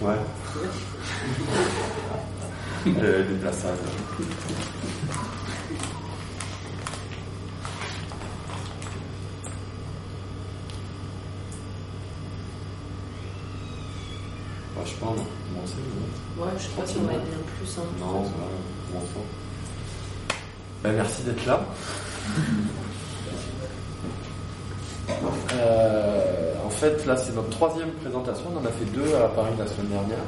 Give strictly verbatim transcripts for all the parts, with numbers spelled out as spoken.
Ouais. Le déplaçage. Bah, je sais pas, non. Bon, c'est bon. Ouais, je sais pas si on va être bien plus en non, bah, bon sang. Bah, merci d'être là. Euh, en fait, là, c'est notre troisième présentation. On en a fait deux à Paris la semaine dernière.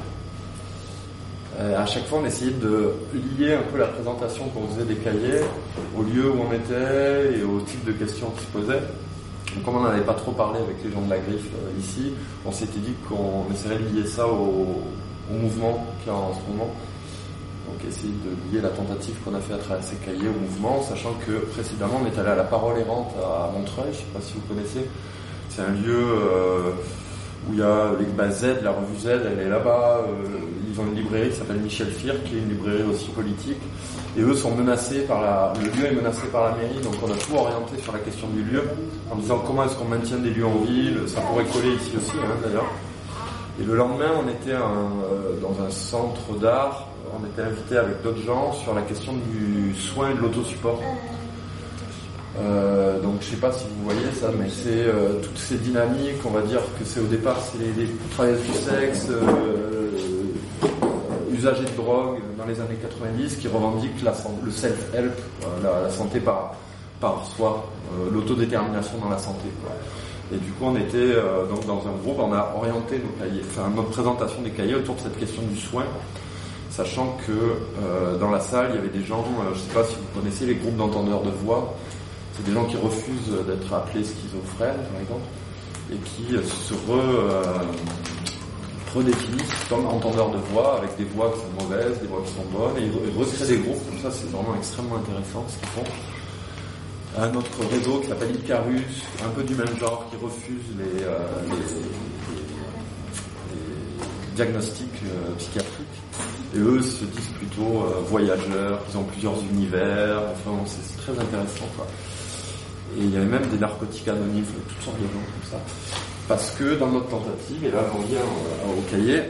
Euh, à chaque fois, on essayait de lier un peu la présentation qu'on faisait des cahiers au lieu où on était et au type de questions qui se posaient. Donc, comme on n'en avait pas trop parlé avec les gens de la griffe euh, ici, on s'était dit qu'on essaierait de lier ça au, au mouvement qu'il y a en ce moment. Donc, essayer de lier la tentative qu'on a fait à travers ces cahiers au mouvement, sachant que précédemment, on est allé à la Parole errante à Montreuil, je ne sais pas si vous connaissez. C'est un lieu euh, où il y a bah, Z, la Revue Z, elle est là-bas. Euh, ils ont une librairie qui s'appelle Michel Fier, qui est une librairie aussi politique. Et eux sont menacés par la... Le lieu est menacé par la mairie, donc on a tout orienté sur la question du lieu, en disant comment est-ce qu'on maintient des lieux en ville. Ça pourrait coller ici aussi, hein, d'ailleurs. Et le lendemain, on était un, euh, dans un centre d'art. On était invité avec d'autres gens sur la question du soin et de l'autosupport. Euh, donc je ne sais pas si vous voyez ça, mais c'est euh, toutes ces dynamiques, on va dire que c'est au départ, c'est les, les travailleuses du sexe, euh, euh, usagers de drogue dans les années quatre-vingt-dix qui revendiquent la, le self-help, euh, la, la santé par, par soi, euh, l'autodétermination dans la santé, quoi. Et du coup, on était euh, donc dans un groupe, on a orienté nos cahiers, enfin, notre présentation des cahiers autour de cette question du soin. Sachant que euh, dans la salle, il y avait des gens, euh, je ne sais pas si vous connaissez les groupes d'entendeurs de voix, c'est des gens qui refusent d'être appelés schizophrènes, par exemple, et qui euh, se re, euh, redéfinissent comme entendeurs de voix, avec des voix qui sont mauvaises, des voix qui sont bonnes, et ils recréent des groupes, comme ça c'est vraiment extrêmement intéressant ce qu'ils font. Un autre réseau qui s'appelle Icarus, un peu du même genre, qui refuse les, euh, les, les, les diagnostics euh, psychiatriques. Et eux se disent plutôt euh, voyageurs, ils ont plusieurs univers, enfin bon, c'est très intéressant, quoi. Et il y avait même des narcotiques anonymes, toutes sortes de gens comme ça. Parce que dans notre tentative, et là j'en viens euh, au cahier,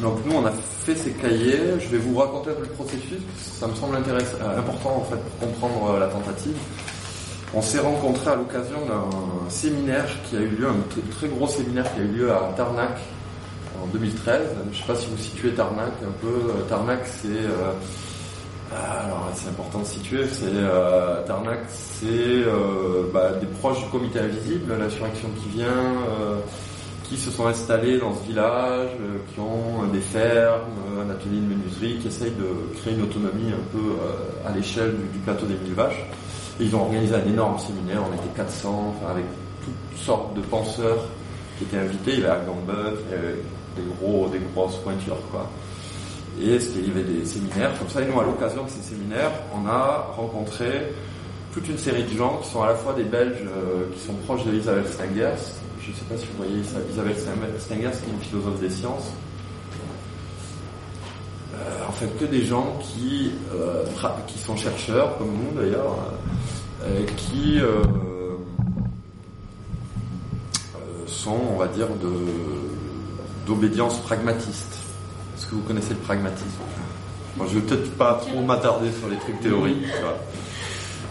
donc nous on a fait ces cahiers, je vais vous raconter un peu le processus, parce que ça me semble intéressant, euh, important en fait pour comprendre euh, la tentative. On s'est rencontrés à l'occasion d'un séminaire qui a eu lieu, un très, très gros séminaire qui a eu lieu à Tarnac, en deux mille treize, je ne sais pas si vous situez Tarnac un peu. Tarnac, c'est... Euh, alors, c'est important de situer. C'est, euh, Tarnac, c'est euh, bah, des proches du Comité invisible, l'insurrection qui vient, euh, qui se sont installés dans ce village, euh, qui ont des fermes, un atelier de menuiserie, qui essayent de créer une autonomie un peu euh, à l'échelle du, du plateau des mille vaches. Et ils ont organisé un énorme séminaire, on était quatre cents, enfin, avec toutes sortes de penseurs qui étaient invités. Il y avait Agambeuf, des gros, des grosses pointures, quoi. Et c'était, il y avait des séminaires comme ça. Et nous, à l'occasion de ces séminaires, on a rencontré toute une série de gens qui sont à la fois des Belges euh, qui sont proches de Isabelle Stengers. Je ne sais pas si vous voyez Isabelle Stengers, qui est une philosophe des sciences. Euh, en fait, que des gens qui, euh, qui sont chercheurs, comme nous d'ailleurs, euh, qui euh, euh, sont, on va dire, de... d'obédience pragmatiste. Est-ce que vous connaissez le pragmatisme? Moi, je vais peut-être pas trop m'attarder sur les trucs théoriques.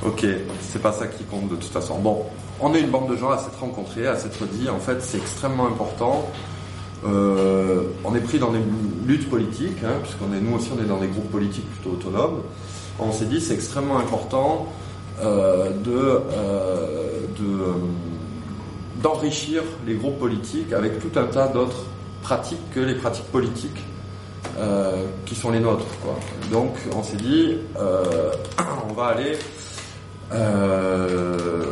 Ok, c'est pas ça qui compte de toute façon. Bon, on est une bande de gens à s'être rencontrés, à s'être dit, en fait, c'est extrêmement important. Euh, on est pris dans des luttes politiques, hein, puisqu'on est, nous aussi, on est dans des groupes politiques plutôt autonomes. On s'est dit, c'est extrêmement important euh, de... Euh, de, d'enrichir les groupes politiques avec tout un tas d'autres pratiques que les pratiques politiques euh, qui sont les nôtres, quoi. Donc on s'est dit euh, on va aller euh,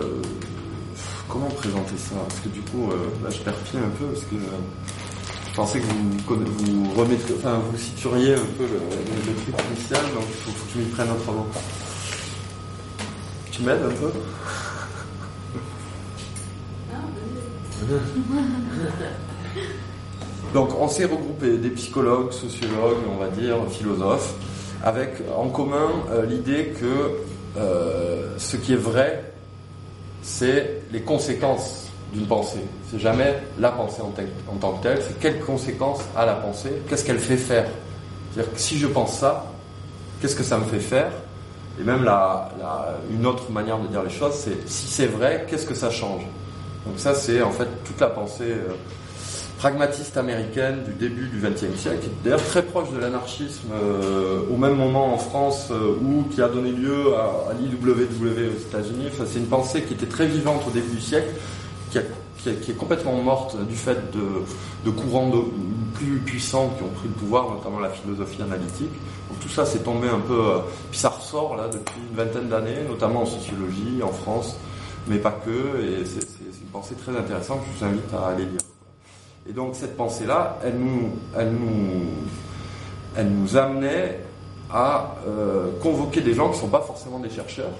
comment présenter ça, parce que du coup euh, là je perfile un peu, parce que je, je pensais que vous vous remettrez, enfin vous situeriez un peu le, le, le truc initial, donc il faut, faut que je m'y prenne autrement. Tu m'aides un peu? Donc on s'est regroupé des psychologues, sociologues, on va dire, philosophes, avec en commun euh, l'idée que euh, ce qui est vrai, c'est les conséquences d'une pensée. C'est jamais la pensée en, tel, en tant que telle, c'est quelles conséquences a la pensée, qu'est-ce qu'elle fait faire. C'est-à-dire que si je pense ça, qu'est-ce que ça me fait faire? Et même la, la, une autre manière de dire les choses, c'est si c'est vrai, qu'est-ce que ça change? Donc ça, c'est en fait toute la pensée euh, pragmatiste américaine du début du vingtième siècle, qui est d'ailleurs très proche de l'anarchisme euh, au même moment en France, euh, ou qui a donné lieu à, à l'I W W aux États-Unis. Enfin, c'est une pensée qui était très vivante au début du siècle, qui, a, qui, a, qui est complètement morte du fait de, de courants de, plus puissants qui ont pris le pouvoir, notamment la philosophie analytique. Donc tout ça, c'est tombé un peu... Euh, puis ça ressort là depuis une vingtaine d'années, notamment en sociologie, en France, mais pas que, et c'est, c'est, c'est une pensée très intéressante, je vous invite à aller lire. Et donc cette pensée-là, elle nous, elle nous, elle nous amenait à euh, convoquer des gens qui ne sont pas forcément des chercheurs.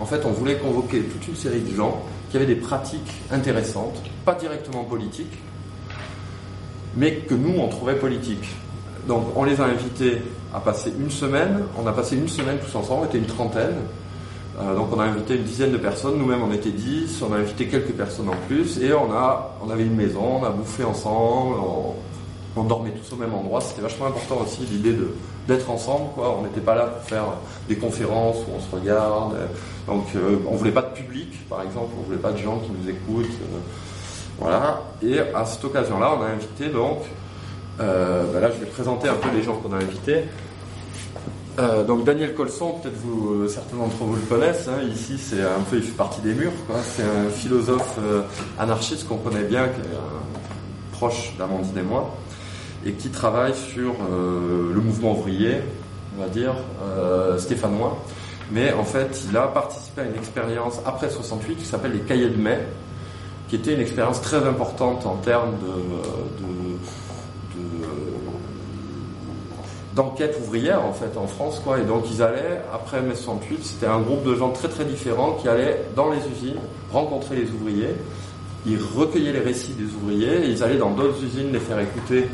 En fait, on voulait convoquer toute une série de gens qui avaient des pratiques intéressantes, pas directement politiques, mais que nous, on trouvait politiques. Donc on les a invités à passer une semaine, on a passé une semaine tous ensemble, on était une trentaine. Donc on a invité une dizaine de personnes, nous-mêmes on était dix, on a invité quelques personnes en plus, et on, a, on avait une maison, on a bouffé ensemble, on, on dormait tous au même endroit. C'était vachement important aussi l'idée de, d'être ensemble, quoi. On n'était pas là pour faire des conférences où on se regarde, donc euh, on ne voulait pas de public par exemple, on ne voulait pas de gens qui nous écoutent, euh, voilà. Et à cette occasion-là, on a invité donc, euh, ben là je vais présenter un peu les gens qu'on a invités. Euh, donc Daniel Colson, peut-être vous, euh, certains d'entre vous le connaissent, hein, ici c'est un peu, il fait partie des murs, quoi. C'est un philosophe euh, anarchiste qu'on connaît bien, qui est euh, proche d'Amandine et moi, et qui travaille sur euh, le mouvement ouvrier, on va dire, euh, stéphanois, mais en fait il a participé à une expérience après soixante-huit qui s'appelle les Cahiers de mai, qui était une expérience très importante en termes de... de, de d'enquête ouvrière en fait en France, quoi. Et donc ils allaient après mai soixante-huit, c'était un groupe de gens très très différents qui allaient dans les usines rencontrer les ouvriers, ils recueillaient les récits des ouvriers, et ils allaient dans d'autres usines les faire écouter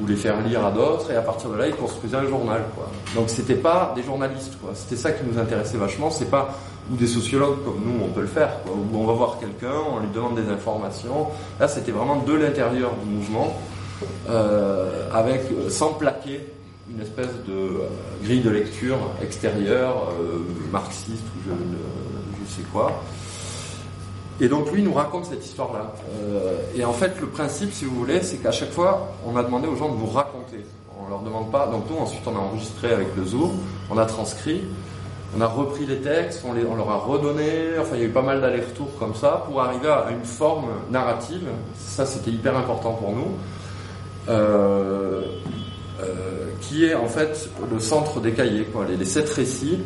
ou les faire lire à d'autres, et à partir de là ils construisaient un journal, quoi. Donc c'était pas des journalistes, quoi. C'était ça qui nous intéressait vachement, c'est pas ou des sociologues comme nous on peut le faire, quoi, où on va voir quelqu'un, on lui demande des informations. Là c'était vraiment de l'intérieur du mouvement, euh, avec sans plaquer une espèce de euh, grille de lecture extérieure, euh, marxiste ou je ne sais quoi. Et donc lui, il nous raconte cette histoire-là. Euh, et en fait, le principe, si vous voulez, c'est qu'à chaque fois, on a demandé aux gens de nous raconter. On leur demande pas... Donc nous, ensuite, on a enregistré avec le Zoom, on a transcrit, on a repris les textes, on, les, on leur a redonné... Enfin, il y a eu pas mal d'allers-retours comme ça pour arriver à une forme narrative. Ça, c'était hyper important pour nous. Euh... Euh, qui est en fait le centre des cahiers, quoi. Les, les sept récits,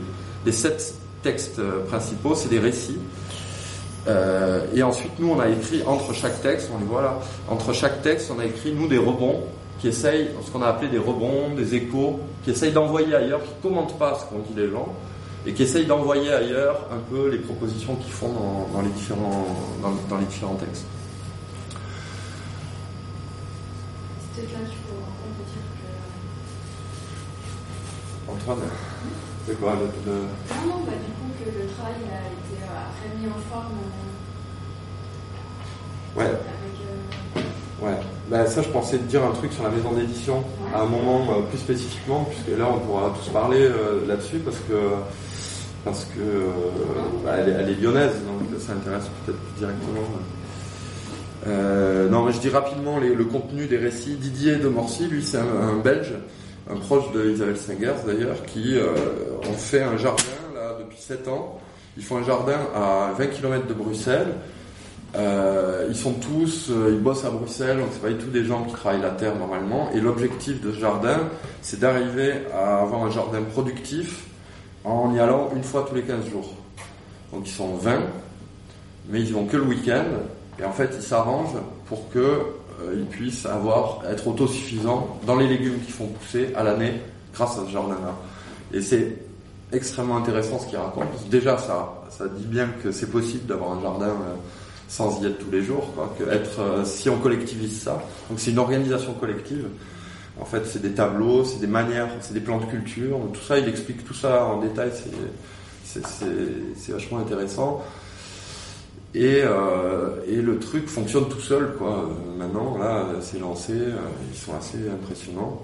les sept textes principaux, c'est des récits. Euh, et ensuite, nous, on a écrit entre chaque texte, on les voit là, entre chaque texte, on a écrit, nous, des rebonds qui essayent, ce qu'on a appelé des rebonds, des échos, qui essayent d'envoyer ailleurs, qui ne commentent pas ce qu'ont dit les gens, et qui essayent d'envoyer ailleurs un peu les propositions qu'ils font dans, dans, les, différents, dans, dans les différents textes. C'était là, tu peux... Antoine, c'est quoi le... le... Non, non, bah, du coup, que le travail a été après mis en forme. Ouais. Avec, euh... Ouais. Bah, ça, je pensais te dire un truc sur la maison d'édition, ouais. À un moment euh, plus spécifiquement, puisque là, on pourra tous parler euh, là-dessus, parce que, parce que euh, bah, elle, est, elle est lyonnaise, donc ça intéresse peut-être plus directement. Ouais. Euh, non, mais je dis rapidement les, le contenu des récits. Didier de Morsy, lui, c'est un, un Belge, un proche d'Isabelle Stengers d'ailleurs, qui euh, ont fait un jardin là depuis sept ans. Ils font un jardin à vingt kilomètres de Bruxelles. Euh, ils sont tous, euh, ils bossent à Bruxelles, donc c'est pas du tout des gens qui travaillent la terre normalement. Et l'objectif de ce jardin, c'est d'arriver à avoir un jardin productif en y allant une fois tous les quinze jours. Donc ils sont vingt, mais ils vont que le week-end. Et en fait, ils s'arrangent pour que ils puissent avoir, être autosuffisants dans les légumes qu'ils font pousser à l'année grâce à ce jardin-là. Et c'est extrêmement intéressant ce qu'ils racontent. Déjà, ça, ça dit bien que c'est possible d'avoir un jardin sans y être tous les jours, quoi, que être, si on collectivise ça. Donc c'est une organisation collective. En fait, c'est des tableaux, c'est des manières, c'est des plans de culture. Donc, tout ça, il explique tout ça en détail. C'est, c'est, c'est, c'est vachement intéressant. Et, euh, et le truc fonctionne tout seul, quoi. Maintenant, là, c'est lancé, euh, ils sont assez impressionnants.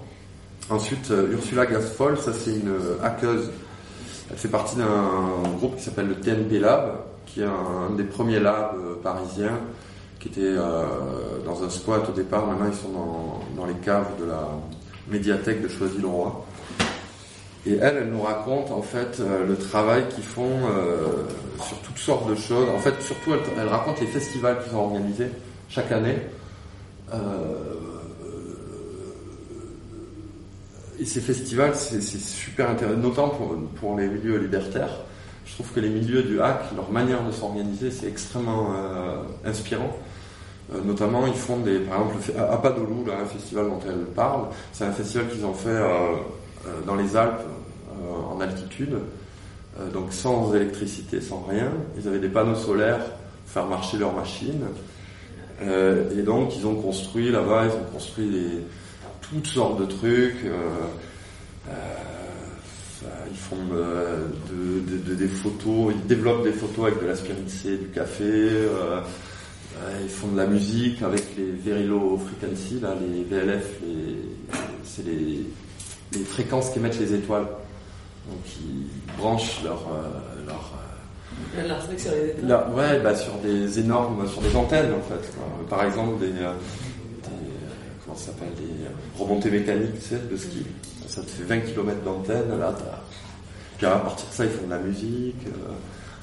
Ensuite, euh, Ursula Gasfol, ça c'est une hackeuse. Elle fait partie d'un groupe qui s'appelle le T N P Lab, qui est un, un des premiers labs euh, parisiens, qui était euh, dans un squat au départ. Maintenant, ils sont dans, dans les caves de la médiathèque de Choisy-le-Roi. Et elle, elle nous raconte en fait euh, le travail qu'ils font euh, sur toutes sortes de choses. En fait, surtout, elle, elle raconte les festivals qu'ils ont organisés chaque année. Euh, et ces festivals, c'est, c'est super intéressant, notamment pour, pour les milieux libertaires. Je trouve que les milieux du hack, leur manière de s'organiser, c'est extrêmement euh, inspirant. Euh, notamment, ils font des, par exemple, à Padolou, là, un festival dont elle parle. C'est un festival qu'ils ont fait. Euh, dans les Alpes, euh, en altitude, euh, donc sans électricité, sans rien. Ils avaient des panneaux solaires pour faire marcher leurs machines. Euh, et donc, ils ont construit là-bas, ils ont construit des, toutes sortes de trucs. Euh, euh, ça, ils font euh, de, de, de, des photos, ils développent des photos avec de la spiricée, du café. Euh, euh, ils font de la musique avec les Verilo Frequency, là, les V L F, les, c'est les... les fréquences qu'émettent les étoiles. Donc ils branchent leur... Euh, leur euh, leur truc sur les étoiles. Leur, ouais, bah, sur des énormes... sur des antennes, en fait. Euh, par exemple, des... des euh, comment ça s'appelle? Des remontées mécaniques, tu sais, de ski. Mm. Ça te fait vingt kilomètres d'antenne, là, t'as... Puis à partir de ça, ils font de la musique. Euh,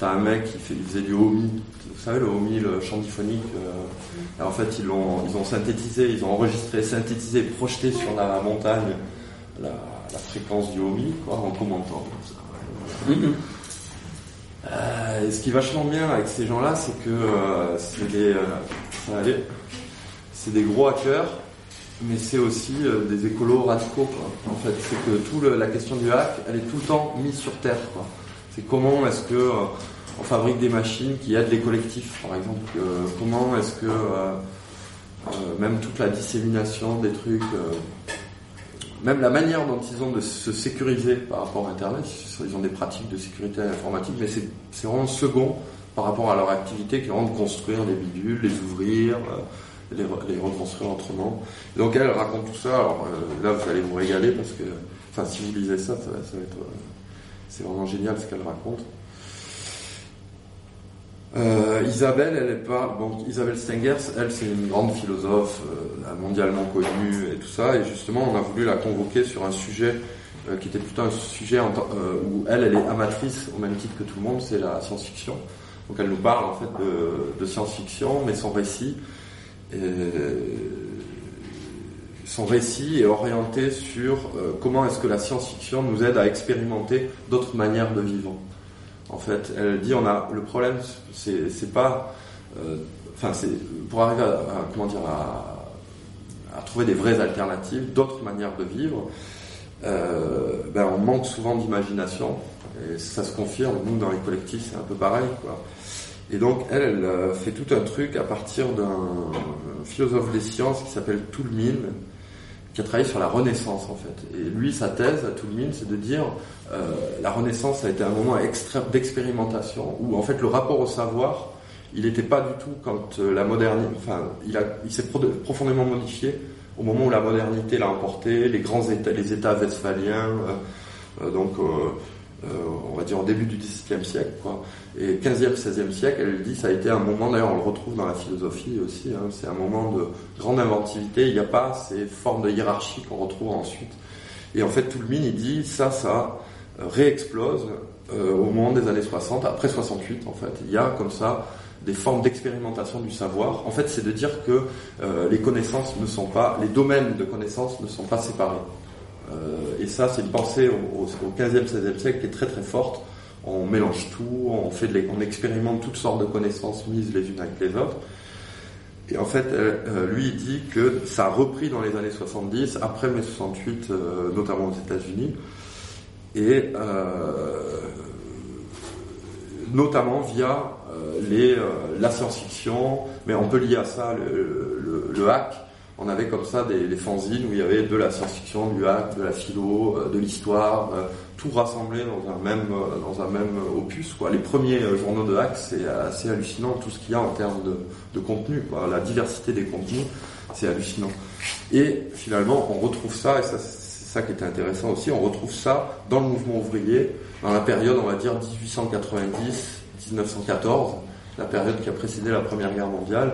t'as un mec qui fait, il faisait du homi. Vous savez, le homi, le chant diphonique. Euh, mm. En fait, ils l'ont, ils ont synthétisé, ils ont enregistré, synthétisé, projeté sur la montagne... La, la fréquence du homi, quoi, en commentant comme ça. Mm-hmm. Euh, et ce qui est vachement bien avec ces gens-là, c'est que euh, c'est, des, euh, ça allait, c'est des gros hackers, mais c'est aussi euh, des écolos radicaux, quoi. En fait, c'est que tout le, la question du hack, elle est tout le temps mise sur terre, quoi. C'est comment est-ce que euh, on fabrique des machines qui aident les collectifs, par exemple. Euh, comment est-ce que euh, euh, même toute la dissémination des trucs. Euh, Même la manière dont ils ont de se sécuriser par rapport à Internet, ils ont des pratiques de sécurité informatique, mais c'est, c'est vraiment second par rapport à leur activité qui est vraiment de construire des bidules, les ouvrir, euh, les, re- les reconstruire autrement. Et donc elle raconte tout ça, alors euh, là vous allez vous régaler parce que, enfin si vous lisez ça, ça, ça va être, euh, c'est vraiment génial ce qu'elle raconte. Euh, Isabelle, elle est pas, donc Isabelle Stengers, elle c'est une grande philosophe euh, mondialement connue et tout ça, et justement on a voulu la convoquer sur un sujet euh, qui était plutôt un sujet en t- euh, où elle, elle est amatrice au même titre que tout le monde, c'est la science-fiction. Donc elle nous parle en fait de, de science-fiction, mais son récit, est, son récit est orienté sur euh, comment est-ce que la science-fiction nous aide à expérimenter d'autres manières de vivre. En fait, elle dit, on a le problème, c'est, c'est pas, euh, enfin, c'est pour arriver à, à comment dire, à, à trouver des vraies alternatives, d'autres manières de vivre. Euh, ben, on manque souvent d'imagination, et ça se confirme. Nous, dans les collectifs, c'est un peu pareil, quoi. Et donc, elle, elle fait tout un truc à partir d'un philosophe des sciences qui s'appelle Toulmin, qui a travaillé sur la Renaissance, en fait. Et lui, sa thèse, à Toulmin, c'est de dire euh, la Renaissance a été un moment extrême d'expérimentation où, en fait, le rapport au savoir, il n'était pas du tout quand euh, la modernité... Enfin, il, a, il s'est pro- profondément modifié au moment où la modernité l'a emporté, les grands états, les états westphaliens, euh, euh, donc, euh, euh, on va dire, au début du dix-septième siècle, quoi. Et quinzième, seizième siècle, elle dit, ça a été un moment, d'ailleurs on le retrouve dans la philosophie aussi, hein, c'est un moment de grande inventivité, il n'y a pas ces formes de hiérarchie qu'on retrouve ensuite. Et en fait, Toulmin, il dit, ça, ça réexplose euh, au moment des années soixante, après soixante-huit en fait. Il y a comme ça des formes d'expérimentation du savoir. En fait, c'est de dire que euh, les connaissances ne sont pas, les domaines de connaissances ne sont pas séparés. Euh, et ça, c'est une pensée au, au quinzième, seizième siècle qui est très très forte. On mélange tout, on, fait de, on expérimente toutes sortes de connaissances mises les unes avec les autres. Et en fait, euh, lui, il dit que ça a repris dans les années soixante-dix, après mai soixante-huit, euh, notamment aux États-Unis, et euh, notamment via euh, les, euh, la science-fiction, mais on peut lier à ça le, le, le hack. On avait comme ça des, des fanzines où il y avait de la science-fiction, du hack, de la philo, euh, de l'histoire... Euh, tout rassemblé dans un même, dans un même opus, quoi. Les premiers journaux de Hack, c'est assez hallucinant tout ce qu'il y a en termes de, de contenu, quoi. La diversité des contenus, c'est hallucinant. Et finalement, on retrouve ça, et ça, c'est ça qui était intéressant aussi, on retrouve ça dans le mouvement ouvrier, dans la période, on va dire, dix-huit cent quatre-vingt-dix à dix-neuf cent quatorze, la période qui a précédé la Première Guerre mondiale.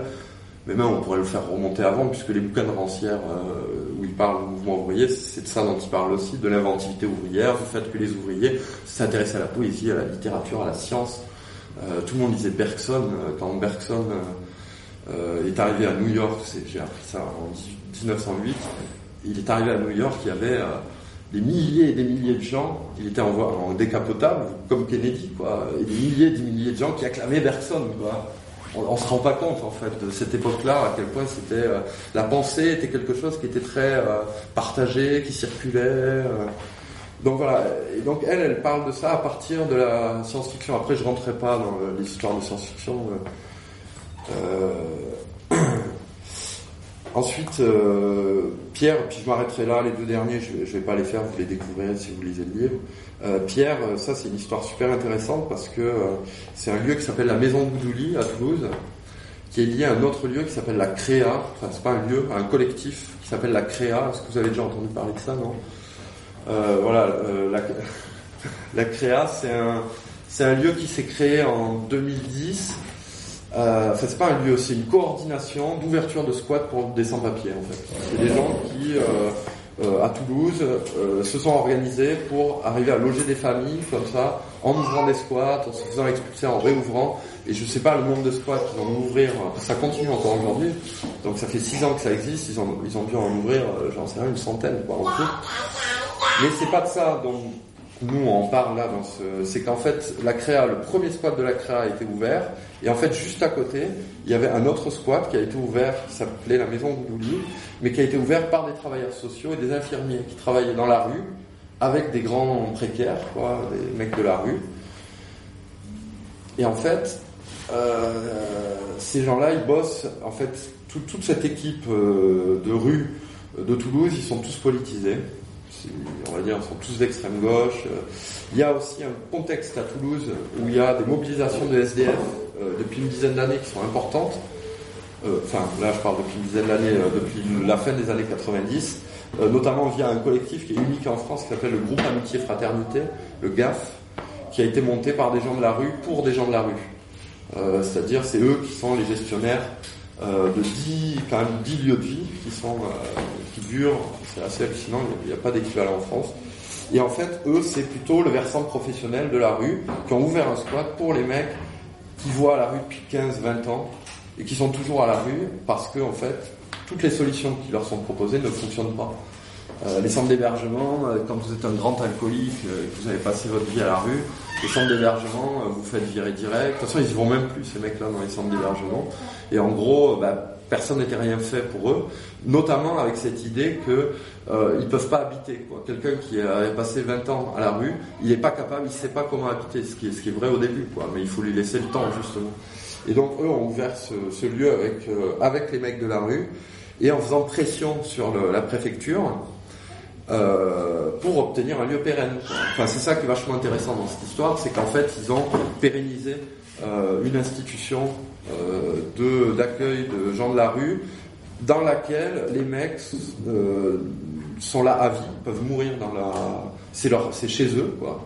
Mais même on pourrait le faire remonter avant, puisque les bouquins de Rancière euh, où il parle du mouvement ouvrier, c'est de ça dont il parle aussi, de l'inventivité ouvrière, du fait que les ouvriers s'intéressent à la poésie, à la littérature, à la science. Euh, tout le monde disait Bergson. Quand Bergson euh, est arrivé à New York, c'est, j'ai appris ça en dix-neuf cent huit, il est arrivé à New York, il y avait euh, des milliers et des milliers de gens, il était en, en décapotable, comme Kennedy, quoi, et des milliers et des milliers de gens qui acclamaient Bergson, quoi. On ne se rend pas compte, en fait, de cette époque-là, à quel point c'était euh, la pensée était quelque chose qui était très euh, partagé, qui circulait. Euh. Donc voilà. Et donc elle, elle parle de ça à partir de la science-fiction. Après, je ne rentrerai pas dans euh, l'histoire de science-fiction. Euh... Ensuite, euh, Pierre, puis je m'arrêterai là, les deux derniers, je ne vais pas les faire, vous les découvrirez si vous lisez le livre. Euh, Pierre, ça c'est une histoire super intéressante parce que euh, c'est un lieu qui s'appelle la Maison Goudouli à Toulouse, qui est lié à un autre lieu qui s'appelle la Créa, enfin c'est pas un lieu, un collectif qui s'appelle la Créa, est-ce que vous avez déjà entendu parler de ça, non ? euh, Voilà, euh, la, la Créa c'est un, c'est un lieu qui s'est créé en deux mille dix. Euh, enfin, c'est pas un lieu, c'est une coordination d'ouverture de squats pour des sans-papiers, en fait. C'est des gens qui, euh, euh, à Toulouse, euh, se sont organisés pour arriver à loger des familles, comme ça, en ouvrant des squats, en se faisant expulser, en réouvrant. Et je sais pas le nombre de squats qu'ils vont ouvrir, ça continue encore aujourd'hui. Donc ça fait six ans que ça existe, ils ont, ils ont dû en ouvrir, euh, j'en sais rien, une centaine, quoi, en tout. Mais c'est pas de ça dont nous on parle là dans ce, c'est qu'en fait la Créa, le premier squat de la Créa a été ouvert, et en fait juste à côté il y avait un autre squat qui a été ouvert qui s'appelait la Maison Goudouli, mais qui a été ouvert par des travailleurs sociaux et des infirmiers qui travaillaient dans la rue avec des grands précaires, quoi, des mecs de la rue. Et en fait euh, ces gens-là, ils bossent en fait, tout, toute cette équipe euh, de rue de Toulouse, ils sont tous politisés, on va dire, ils sont tous d'extrême gauche. Il y a aussi un contexte à Toulouse où il y a des mobilisations de S D F depuis une dizaine d'années qui sont importantes. Enfin, là je parle depuis une dizaine d'années, depuis la fin des années quatre-vingt-dix, notamment via un collectif qui est unique en France qui s'appelle le Groupe Amitié Fraternité, le G A F, qui a été monté par des gens de la rue pour des gens de la rue. C'est-à-dire, c'est eux qui sont les gestionnaires de dix, quand même dix lieux de vie qui sont euh, qui durent, c'est assez hallucinant, il n'y a, a pas d'équivalent en France. Et en fait, eux, c'est plutôt le versant professionnel de la rue qui ont ouvert un squat pour les mecs qui voient la rue depuis quinze vingt ans et qui sont toujours à la rue parce que, en fait, toutes les solutions qui leur sont proposées ne fonctionnent pas. Euh, les centres d'hébergement, euh, quand vous êtes un grand alcoolique euh, et que vous avez passé votre vie à la rue, les centres d'hébergement, euh, vous faites virer direct. De toute façon, ils y vont même plus, ces mecs-là, dans les centres d'hébergement. Et en gros, euh, bah, personne n'était rien fait pour eux, notamment avec cette idée que euh, ils peuvent pas habiter, quoi. Quelqu'un qui a passé vingt ans à la rue, il est pas capable, il sait pas comment habiter, ce qui est, ce qui est vrai au début, quoi. Mais il faut lui laisser le temps, justement. Et donc, eux ont ouvert ce, ce lieu avec, euh, avec les mecs de la rue et en faisant pression sur le, la préfecture, Euh, pour obtenir un lieu pérenne. Enfin, c'est ça qui est vachement intéressant dans cette histoire, c'est qu'en fait, ils ont pérennisé euh, une institution euh, de, d'accueil de gens de la rue dans laquelle les mecs euh, sont là à vie, peuvent mourir dans la... C'est, leur... c'est chez eux, quoi.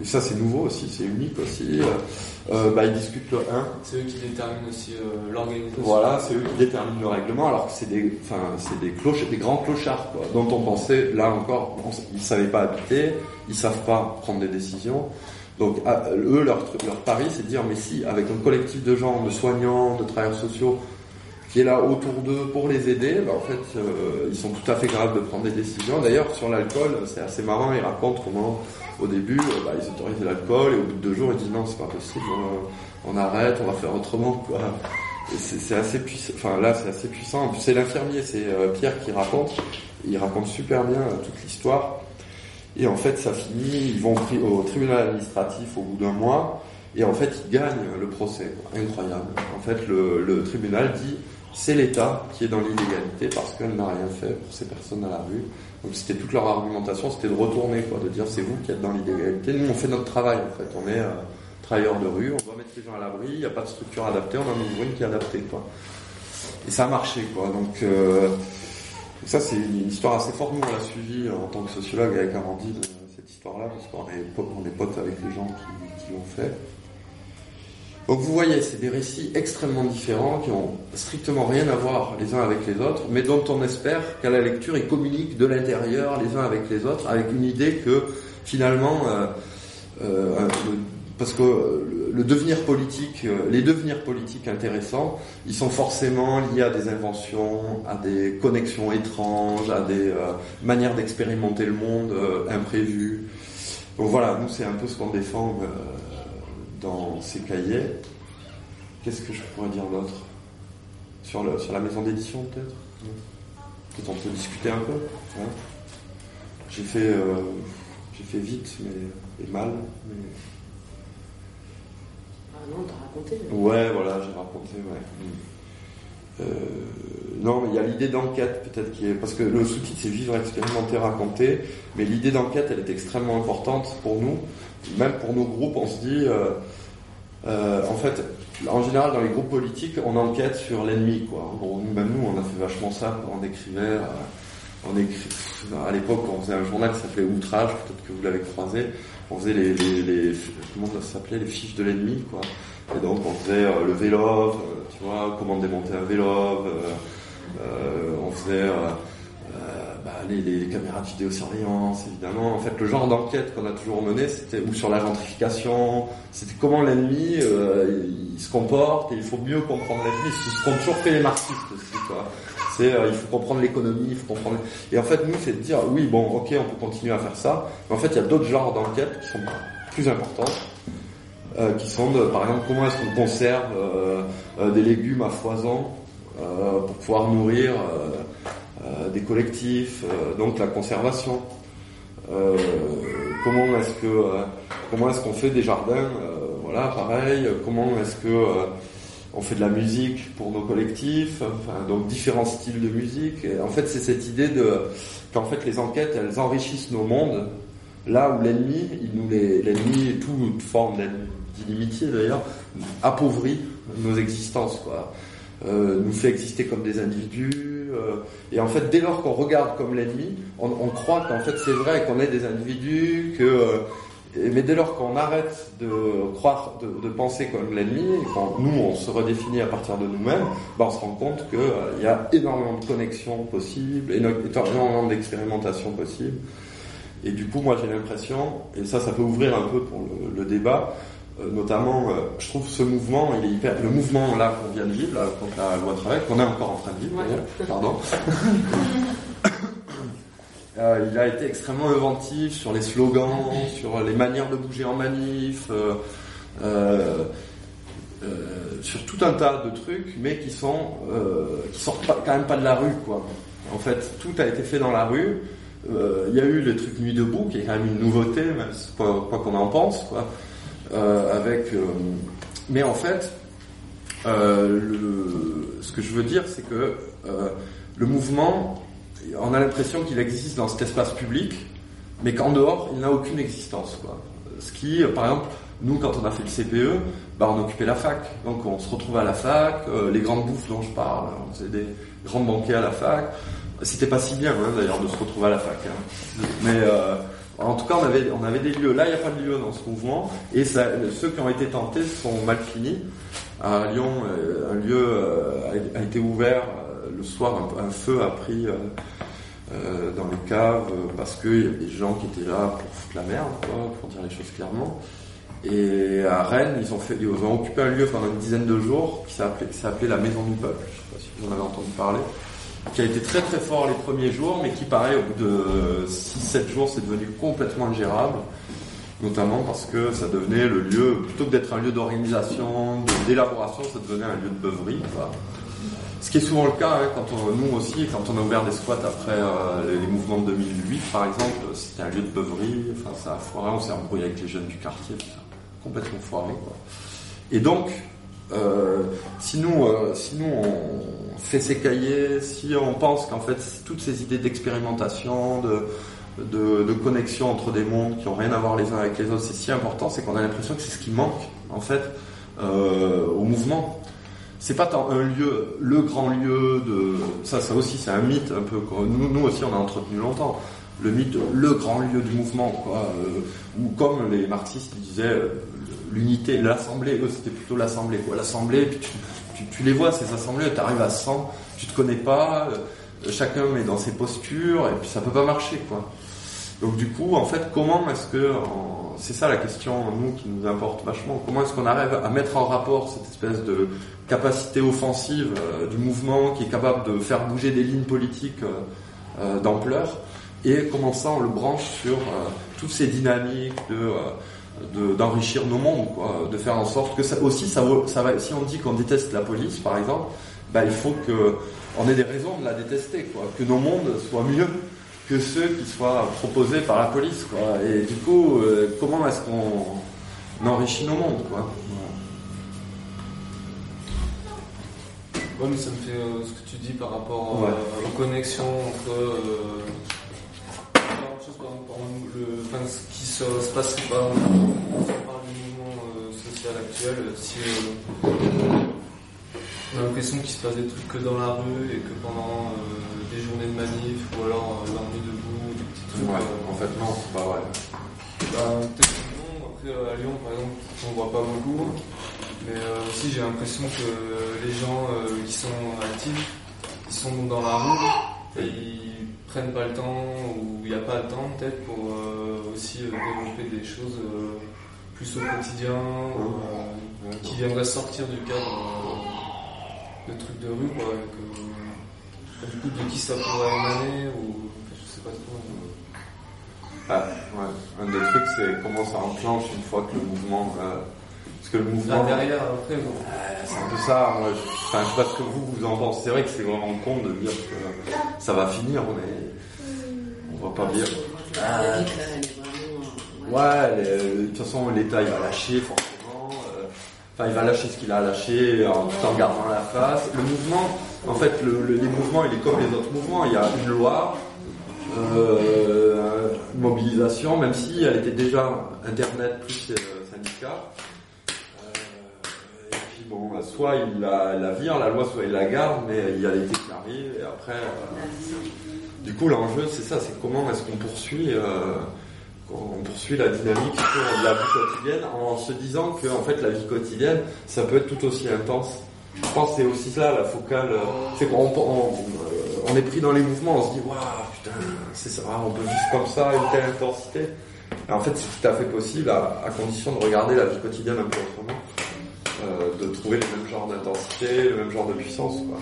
Et ça, c'est nouveau aussi, c'est unique aussi. Euh, bah, ils discutent le un. C'est eux qui déterminent aussi euh, l'organisation. Voilà, c'est eux qui déterminent le règlement, alors que c'est des, enfin, c'est des cloches, des grands clochards, quoi, dont on pensait, là encore, on, ils savaient pas habiter, ils savent pas prendre des décisions. Donc, à, eux, leur, leur pari, c'est de dire, mais si, avec un collectif de gens, de soignants, de travailleurs sociaux, qui est là autour d'eux pour les aider, bah, en fait, euh, ils sont tout à fait capables de prendre des décisions. D'ailleurs, sur l'alcool, c'est assez marrant, ils racontent comment, au début, bah, ils autorisaient l'alcool et au bout de deux jours, ils disent non, c'est pas possible, on, on arrête, on va faire autrement, quoi. Et c'est, c'est assez puissant. Enfin, là, c'est assez puissant. En plus, c'est l'infirmier, c'est euh, Pierre qui raconte. Il raconte super bien euh, toute l'histoire. Et en fait, ça finit. Ils vont au, au tribunal administratif au bout d'un mois. Et en fait, ils gagnent le procès, quoi. Incroyable. En fait, le, le tribunal dit c'est l'État qui est dans l'illégalité parce qu'elle n'a rien fait pour ces personnes à la rue. Donc c'était toute leur argumentation, c'était de retourner, quoi, de dire c'est vous qui êtes dans l'illégalité. Nous, on fait notre travail, en fait. On est euh, travailleurs de rue, on doit mettre les gens à l'abri, il n'y a pas de structure adaptée, on en ouvre une qui est adaptée, quoi. Et ça a marché, quoi. Donc, euh, ça, c'est une histoire assez forte. Nous, on l'a suivie en tant que sociologue avec Amandine, cette histoire-là, parce qu'on est, on est potes avec les gens qui, qui l'ont fait. Donc vous voyez, c'est des récits extrêmement différents qui n'ont strictement rien à voir les uns avec les autres, mais dont on espère qu'à la lecture, ils communiquent de l'intérieur les uns avec les autres, avec une idée que finalement, euh, euh, le, parce que le, le devenir politique, euh, les devenirs politiques intéressants, ils sont forcément liés à des inventions, à des connexions étranges, à des euh, manières d'expérimenter le monde euh, imprévues. Donc voilà, nous c'est un peu ce qu'on défend. Euh, dans ces cahiers. Qu'est-ce que je pourrais dire d'autre sur, le, sur la maison d'édition, peut-être peut-être on peut discuter un peu, hein. j'ai fait euh, j'ai fait vite mais, et mal mais... Ah non, t'as raconté mais... ouais voilà j'ai raconté ouais. euh, non mais il y a l'idée d'enquête peut-être qui est, parce que le sous-titre c'est vivre, expérimenter, raconter, mais l'idée d'enquête elle est extrêmement importante pour nous. Même pour nos groupes, on se dit, euh, euh, en fait, en général, dans les groupes politiques, on enquête sur l'ennemi, quoi. Bon, même nous, on a fait vachement ça. On écrivait, euh, on écrit. À l'époque, on faisait un journal qui s'appelait Outrage. Peut-être que vous l'avez croisé. On faisait les, les, les comment ça s'appelait, les fiches de l'ennemi, quoi. Et donc, on faisait euh, le Vélove, euh, tu vois, comment démonter un Vélove. Euh, euh, on faisait. Euh, Euh, bah, les, les caméras de vidéosurveillance, évidemment. En fait, le genre d'enquête qu'on a toujours mené, c'était ou sur la gentrification, c'était comment l'ennemi euh, il, il se comporte, et il faut mieux comprendre l'ennemi. C'est ce qu'ont toujours fait les marxistes aussi, quoi. C'est euh, il faut comprendre l'économie, il faut comprendre. Et en fait, nous, c'est de dire oui, bon, ok, on peut continuer à faire ça, mais en fait, il y a d'autres genres d'enquêtes qui sont plus importantes. Euh, qui sont, de, par exemple, comment est-ce qu'on conserve euh, euh, des légumes à foison euh, pour pouvoir nourrir. Euh, Euh, des collectifs, euh, donc la conservation. Euh, comment est-ce que euh, comment est-ce qu'on fait des jardins, euh, voilà, pareil. Comment est-ce que euh, on fait de la musique pour nos collectifs, enfin, donc différents styles de musique. Et en fait, c'est cette idée de qu'en fait les enquêtes, elles enrichissent nos mondes. Là où l'ennemi, il nous les, l'ennemi, toute forme d'inimitié d'ailleurs, appauvrit nos existences, quoi. Euh, nous fait exister comme des individus. Euh, et en fait, dès lors qu'on regarde comme l'ennemi, on, on croit qu'en fait c'est vrai qu'on est des individus. Que, euh, et, mais dès lors qu'on arrête de croire, de, de penser comme l'ennemi, et quand nous on se redéfinit à partir de nous-mêmes, ben, on se rend compte qu'il euh, y a énormément de connexions possibles, énormément d'expérimentations possibles. Et du coup, moi j'ai l'impression, et ça, ça peut ouvrir un peu pour le, le débat. Notamment, euh, je trouve ce mouvement, il est hyper. Le mouvement là qu'on vient de vivre, là, contre la loi travail, qu'on est encore en train de vivre, ouais. Pardon. euh, il a été extrêmement inventif sur les slogans, sur les manières de bouger en manif, euh, euh, euh, sur tout un tas de trucs, mais qui sont euh, qui sortent pas, quand même pas de la rue, quoi. En fait, tout a été fait dans la rue. Euh, il y a eu le truc Nuit debout, qui est quand même une nouveauté, même quoi, quoi qu'on en pense, quoi. Euh, avec, euh, mais en fait, euh, le, ce que je veux dire, c'est que euh, le mouvement, on a l'impression qu'il existe dans cet espace public, mais qu'en dehors, il n'a aucune existence, quoi. Ce qui, euh, par exemple, nous, quand on a fait le C P E, bah, on occupait la fac. Donc, on se retrouvait à la fac, euh, les grandes bouffes dont je parle, on faisait des grandes banquets à la fac. C'était pas si bien, hein, d'ailleurs, de se retrouver à la fac. Hein. Mais... Euh, En tout cas, on avait, on avait des lieux. Là, il n'y a pas de lieu dans ce mouvement. Et ça, ceux qui ont été tentés sont mal finis. À Lyon, un lieu a été ouvert le soir. Un feu a pris dans les caves parce qu'il y avait des gens qui étaient là pour foutre la merde, quoi, pour dire les choses clairement. Et à Rennes, ils ont, fait, ils ont occupé un lieu pendant une dizaine de jours qui s'appelait, qui s'appelait la Maison du Peuple. Je ne sais pas si vous en avez entendu parler. Qui a été très très fort les premiers jours, mais qui pareil au bout de six sept jours c'est devenu complètement ingérable, notamment parce que ça devenait le lieu, plutôt que d'être un lieu d'organisation, de, d'élaboration, ça devenait un lieu de beuverie, quoi. Ce qui est souvent le cas, hein, quand on, nous aussi, quand on a ouvert des squats après euh, les mouvements de deux mille huit par exemple, c'était un lieu de beuverie, enfin ça a foiré, on s'est embrouillé avec les jeunes du quartier, putain, complètement foiré, quoi. Et donc Euh, sinon, euh, sinon on fait ses cahiers, si on pense qu'en fait toutes ces idées d'expérimentation, de, de, de connexion entre des mondes qui n'ont rien à voir les uns avec les autres, c'est si important, c'est qu'on a l'impression que c'est ce qui manque en fait euh, au mouvement. C'est pas tant un lieu, le grand lieu de... Ça, ça aussi, c'est un mythe un peu. Nous, nous aussi, on a entretenu longtemps le mythe, le grand lieu du mouvement, quoi. Euh, ou comme les marxistes disaient, l'unité, l'assemblée, eux, c'était plutôt l'assemblée, quoi. L'assemblée, puis tu, tu, tu les vois, ces assemblées, t'arrives à cent, tu te connais pas, euh, chacun est dans ses postures, et puis ça peut pas marcher, quoi. Donc, du coup, en fait, comment est-ce que... En... C'est ça la question, nous, qui nous importe vachement. Comment est-ce qu'on arrive à mettre en rapport cette espèce de capacité offensive euh, du mouvement qui est capable de faire bouger des lignes politiques euh, euh, d'ampleur, et comment ça on le branche sur euh, toutes ces dynamiques de, euh, de, d'enrichir nos mondes, quoi, de faire en sorte que ça aussi, ça, ça va, si on dit qu'on déteste la police, par exemple, bah, il faut qu'on ait des raisons de la détester, quoi, que nos mondes soient mieux que ceux qui soient proposés par la police, quoi. Et du coup, euh, comment est-ce qu'on enrichit nos mondes, quoi. Ouais, mais ça me fait euh, ce que tu dis par rapport euh, ouais. à la connexion entre euh, chose, par exemple, par exemple, le, enfin, ce qui se, se passe pas par le mouvement euh, social actuel. Si euh, on a l'impression qu'il se passe des trucs que dans la rue et que pendant euh, des journées de manif ou alors euh, la nuit debout, des petits trucs. Ouais, euh, en fait, non, c'est pas vrai. Bah, peut-être que non. Après, euh, à Lyon, par exemple, on voit pas beaucoup. Mais euh, aussi j'ai l'impression que euh, les gens euh, qui sont actifs, ils sont dans la rue et ils prennent pas le temps, ou il n'y a pas le temps peut-être pour euh, aussi euh, développer des choses euh, plus au quotidien, euh, euh, qui viendraient sortir du cadre euh, de trucs de rue, quoi, que, euh, du coup de qui ça pourrait émaner, ou je sais pas trop. Euh... Ah ouais, un des trucs c'est comment ça enclenche une fois que le mouvement va... Parce que le mouvement... Là, derrière, après, bon. C'est un peu ça, moi, je, enfin, je sais pas ce que vous, vous en pensez. C'est vrai que c'est vraiment con de dire que ça va finir, mais on va pas dire... Ah, ouais, de toute façon, l'État, il va lâcher, forcément. Enfin, il va lâcher ce qu'il a lâché en tout en gardant la face. Le mouvement, en fait, le, le, les mouvements, il est comme les autres mouvements. Il y a une loi... Euh, une mobilisation, même si elle était déjà Internet plus euh, syndicat. Bon, soit il la, la vire, la loi, soit il la garde, mais il y a l'été qui arrive, et après... Euh, du coup, l'enjeu, c'est ça, c'est comment est-ce qu'on poursuit, euh, on poursuit la dynamique de la vie quotidienne, en se disant que, en fait, la vie quotidienne, ça peut être tout aussi intense. Je pense que c'est aussi ça, la focale... C'est qu'on on, on est pris dans les mouvements, on se dit « Waouh, putain, c'est ça, on peut vivre comme ça, à une telle intensité ». En fait, c'est tout à fait possible, à, à condition de regarder la vie quotidienne un peu autrement. Euh, de trouver le même genre d'intensité, le même genre de puissance, quoi.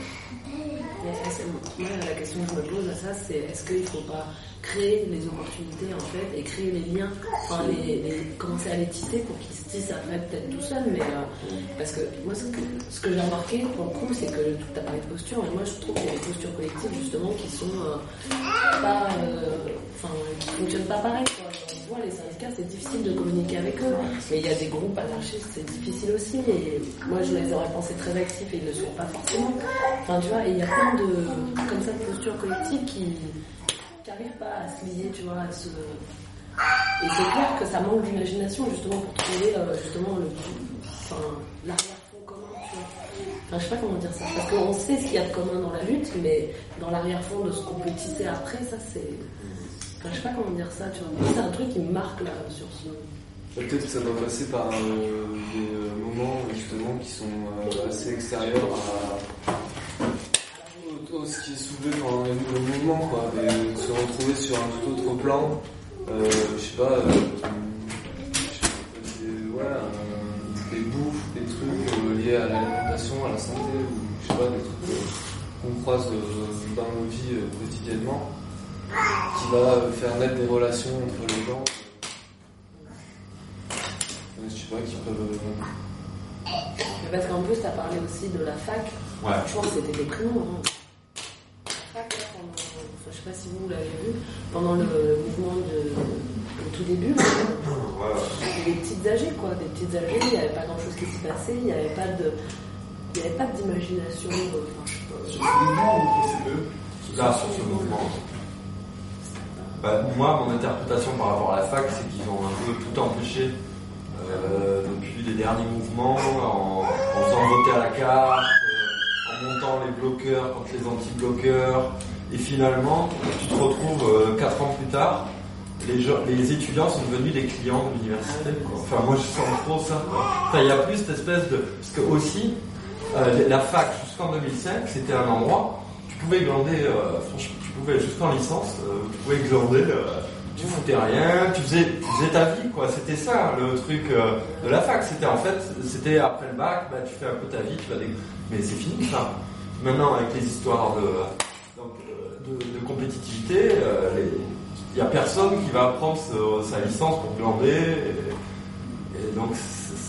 Moi, la question que je me pose à ça, c'est est-ce qu'il ne faut pas créer les opportunités, en fait, et créer les liens, enfin, les, les, commencer à les tisser pour qu'ils se tissent après peut-être tout seul, mais euh, parce que moi, ce que, ce que j'ai remarqué, pour le coup, c'est que tu as parlé de posture, mais moi, je trouve qu'il y a des postures collectives, justement, qui sont euh, pas... Enfin, euh, qui ne fonctionnent pas pareil, quoi. Les syndicats, c'est difficile de communiquer avec eux, mais il y a des groupes anarchistes, c'est difficile aussi, et moi je les aurais pensés très actifs et ils ne le sont pas forcément, enfin tu vois, et il y a plein de comme ça de postures collectives qui n'arrivent pas à se lier, tu vois, à se... et c'est clair que ça manque d'imagination justement pour trouver euh, justement le enfin, l'arrière-fond commun, tu vois, enfin je sais pas comment dire ça, parce qu'on sait ce qu'il y a de commun dans la lutte, mais dans l'arrière-fond de ce qu'on peut tisser après, ça c'est... Enfin, je sais pas comment dire ça, tu vois. C'est un truc qui me marque là sur ce. Peut-être que ça doit passer par euh, des euh, moments justement qui sont euh, assez extérieurs à, à ce qui est soulevé pendant le mouvement, quoi. Et euh, se retrouver sur un tout autre plan, euh, je sais pas, euh, je sais pas des, ouais, euh, des bouffes, des trucs euh, liés à l'alimentation, à la santé, ou je sais pas, des trucs euh, qu'on croise euh, dans nos vies euh, quotidiennement, qui va faire naître des relations entre les gens, je sais pas, qui peuvent... Parce qu'en plus, t'as parlé aussi de la fac. Ouais. Je pense que c'était déprimant. Hein. La fac, là, pendant... enfin, je sais pas si vous l'avez vu, pendant le mouvement de... au tout début, ouais. Des petites petites âgées, quoi, des petites âgées, il n'y avait pas grand-chose qui s'y passait, il n'y avait pas de... Il n'y avait pas d'imagination. Enfin, je sais pas. Sur ce mouvement, c'est le... Là, sur ce mouvement. Bah, moi, mon interprétation par rapport à la fac, c'est qu'ils ont un peu tout empêché euh, depuis les derniers mouvements, en, en faisant voter à la carte, euh, en montant les bloqueurs contre les anti-bloqueurs. Et finalement, tu te retrouves quatre euh, ans plus tard, les, gens, les étudiants sont devenus des clients de l'université. Quoi. Enfin, moi, je sens trop ça. Enfin, il n'y a plus cette espèce de... Parce que aussi, euh, la fac, jusqu'en deux mille cinq, c'était un endroit où tu pouvais glander... Euh, franchement, tu pouvais, jusqu'en licence, euh, tu pouvais glander... Euh, tu foutais rien, tu faisais, tu faisais ta vie, quoi. C'était ça, le truc euh, de la fac. C'était, en fait, c'était après le bac, bah, tu fais un peu ta vie, tu vas... Des... Mais c'est fini, ça. Maintenant, avec les histoires de... De, de compétitivité, il euh, n'y a personne qui va prendre ce, sa licence pour glander, et, et donc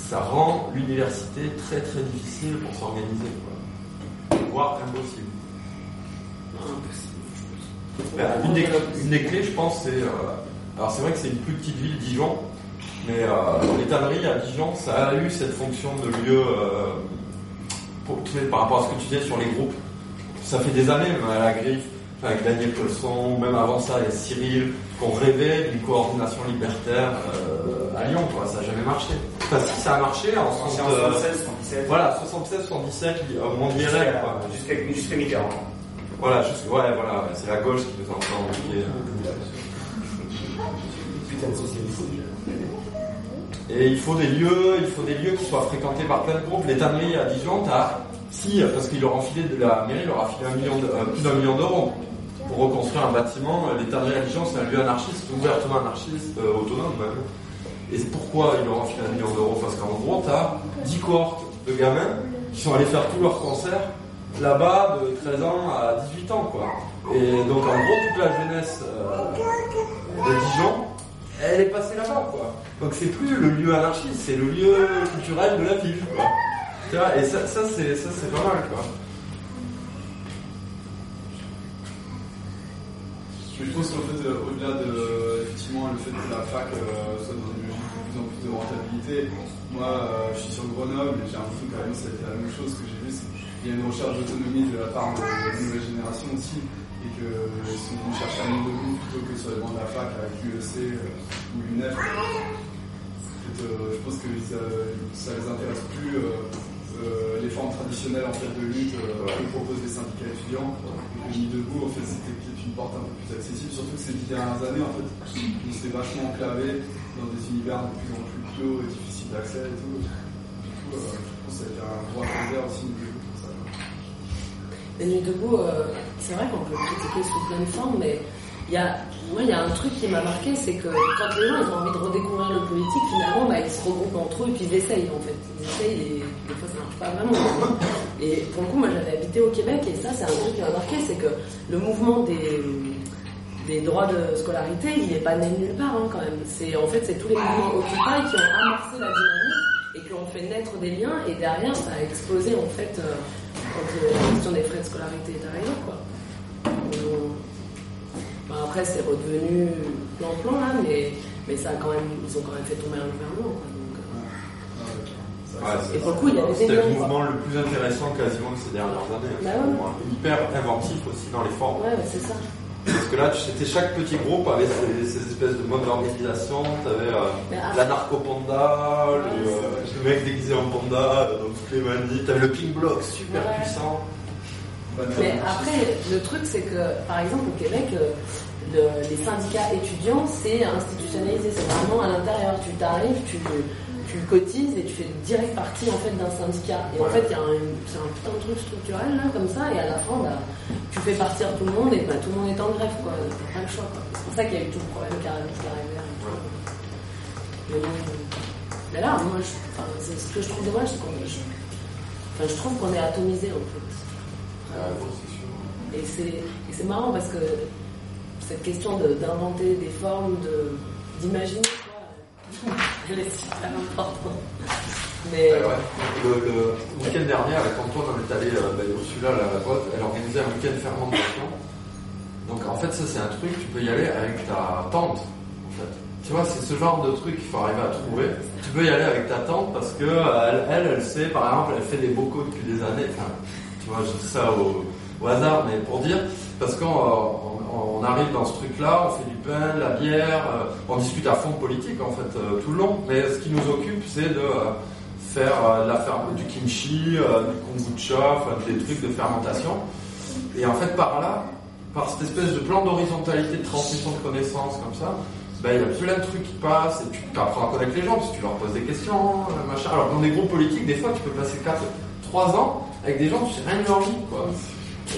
ça rend l'université très très difficile pour s'organiser, quoi. Voire impossible. impossible. Ben, une, des, une des clés, je pense, c'est... Euh, alors c'est vrai que c'est une plus petite ville, Dijon, mais euh, les tanneries à Dijon, ça a eu cette fonction de lieu, euh, pour, tu sais, par rapport à ce que tu disais sur les groupes. Ça fait des années, mais à la griffe, avec Daniel Colson, même avant ça, avec Cyril, qu'on rêvait d'une coordination libertaire euh, à Lyon, quoi. Ça n'a jamais marché. Enfin, si ça a marché en soixante-seize soixante-dix-sept. Voilà, soixante-seize soixante-dix-sept, au monde direct, quoi. Jusqu'à, jusqu'à Mitterrand. Voilà, jusqu'à, ouais, voilà, c'est la gauche qui nous a encore oublié. Putain de socialisme. Et il faut des lieux, il faut des lieux qui soient fréquentés par plein de groupes. Les tanneries à Dijon, t'as... Si, parce qu'il leur a filé de la mairie, il leur a filé un million de, euh, plus d'un million d'euros pour reconstruire un bâtiment. Les tanneries à Dijon, c'est un lieu anarchiste, ouvertement anarchiste, euh, autonome même. Et pourquoi il leur a filé un million d'euros? Parce qu'en gros, t'as dix cohortes de gamins qui sont allés faire tous leurs concerts là-bas de treize ans à dix-huit ans, quoi. Et donc, en gros, toute la jeunesse euh, de Dijon, elle est passée là-bas, quoi. Donc, c'est plus le lieu anarchiste, c'est le lieu culturel de la ville, quoi. Et ça, ça, c'est, ça, c'est pas mal, quoi. Je pense qu'en fait, euh, au-delà de, effectivement, le fait que la fac euh, soit dans une logique de plus en plus de rentabilité, moi, euh, je suis sur Grenoble et j'ai l'impression que quand même, ça a été la même chose que j'ai vue. Il y a une recherche d'autonomie de la part de la nouvelle génération aussi, et que euh, si on cherche à Nuit debout plutôt que sur les bancs de la fac avec l'U E C euh, ou l'U N E F, euh, je pense que ça, ça les intéresse plus. Euh, Euh, les formes traditionnelles en fait, de lutte euh, que proposent les syndicats étudiants. Et Nuit debout, en fait, c'était peut-être une porte un peu plus accessible, surtout que ces dix dernières années, en fait, on s'est vachement enclavé dans des univers de plus en plus clos et difficiles d'accès et tout. Du coup, euh, je pense que ça a été un droit réservé aussi, Nuit debout, pour ça. Et Nuit debout, euh, c'est vrai qu'on peut critiquer sous plein de formes, mais il y a, moi, il y a un truc qui m'a marqué, c'est que quand les gens ils ont envie de redécouvrir le politique, finalement, bah, ils se regroupent entre eux et puis ils essayent, en fait. Ils essayent et des fois, ça marche pas vraiment. Et pour le coup, moi, j'avais habité au Québec et ça, c'est un truc qui m'a marqué, c'est que le mouvement des, des droits de scolarité, il n'est pas né nulle part, hein, quand même. C'est, en fait, c'est tous les mouvements occupés qui ont amorcé la dynamique et qui ont fait naître des liens et derrière, ça a explosé, en fait, euh, quand la question des frais de scolarité est arrivée, quoi. Donc, Enfin, après, c'est redevenu plan-plan, là, mais, mais ça a quand même, ils ont quand même fait tomber un gouvernement. Quoi, donc, euh... ouais, c'est, et pour le coup, il y a des C'était énormes, le mouvement quoi. le plus intéressant quasiment de ces dernières années. Bah, ouais. Moi, hyper inventif aussi dans les formes. Ouais, bah, c'est ça. Parce que là, c'était chaque petit groupe avait ces, ces espèces de modes d'organisation. Tu avais euh, ah, la narco-panda, ouais, le, euh, le mec déguisé en panda, donc toutes les manies. Tu avais le pink block super ouais. puissant. Mais après, le truc, c'est que, par exemple, au Québec, le, les syndicats étudiants, c'est institutionnalisé. C'est vraiment à l'intérieur. Tu t'arrives, tu, tu cotises et tu fais direct partie, en fait, d'un syndicat. Et en fait, il y a un, c'est un putain de truc structurel, là, comme ça. Et à la fin, bah, tu fais partir tout le monde et bah, tout le monde est en grève, quoi. T'as pas le choix, quoi. C'est pour ça qu'il y a eu tout le problème qui arrivait. Mais, mais là, moi, je, enfin, c'est ce que je trouve dommage, c'est qu'on est... Je, enfin, je trouve qu'on est atomisé, en fait. Et c'est, et c'est marrant parce que cette question de, d'inventer des formes, de, d'imaginer, quoi, elle est super importante. Mais... Euh, ouais. le, le week-end dernier, avec Antoine, on est allé, bah, Ursula, la pote, elle organisait un week-end fermentation. Donc en fait, ça c'est un truc, tu peux y aller avec ta tante, en fait. Tu vois, c'est ce genre de truc qu'il faut arriver à trouver. Tu peux y aller avec ta tante parce que elle, elle, elle sait, par exemple, elle fait des bocaux depuis des années. Enfin, tu vois, je dis ça au, au hasard, mais pour dire, parce qu'on on, on arrive dans ce truc-là, on fait du pain, de la bière, on discute à fond politique, en fait, tout le long. Mais ce qui nous occupe, c'est de faire, de la faire du kimchi, du kombucha, des trucs de fermentation. Et en fait, par là, par cette espèce de plan d'horizontalité, de transmission de connaissances, comme ça, ben, il y a plein de trucs qui passent, et tu apprends à connaître les gens, parce que tu leur poses des questions, machin. Alors, dans des groupes politiques, des fois, tu peux passer quatre, trois ans avec des gens, tu sais rien de leur vie, quoi.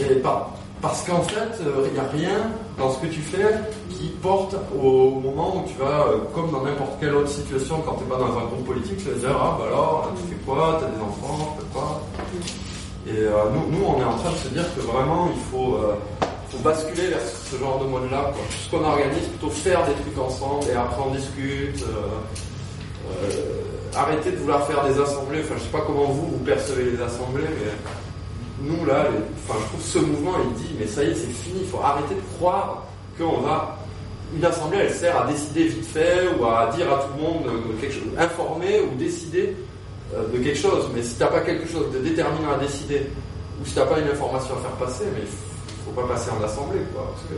Et par, parce qu'en fait, il n'y a rien dans ce que tu fais qui porte au moment où tu vas, comme dans n'importe quelle autre situation, quand tu n'es pas dans un groupe politique, tu vas dire, ah, bah ben alors, tu fais quoi, t'as des enfants, tu fais quoi. Et euh, nous, nous, on est en train de se dire que vraiment, il faut... Euh, Faut basculer vers ce genre de mode-là, quoi. Tout ce qu'on organise, plutôt faire des trucs ensemble et après on discute. Euh, euh, arrêtez de vouloir faire des assemblées. Enfin, je sais pas comment vous vous percevez les assemblées, mais nous là, les... enfin, je trouve ce mouvement, il dit, mais ça y est, c'est fini. Il faut arrêter de croire qu'on va. Une assemblée, elle sert à décider vite fait ou à dire à tout le monde quelque chose, informer ou décider de quelque chose. Mais si t'as pas quelque chose de déterminant à décider ou si t'as pas une information à faire passer, mais il faut faut pas passer en assemblée, quoi, parce que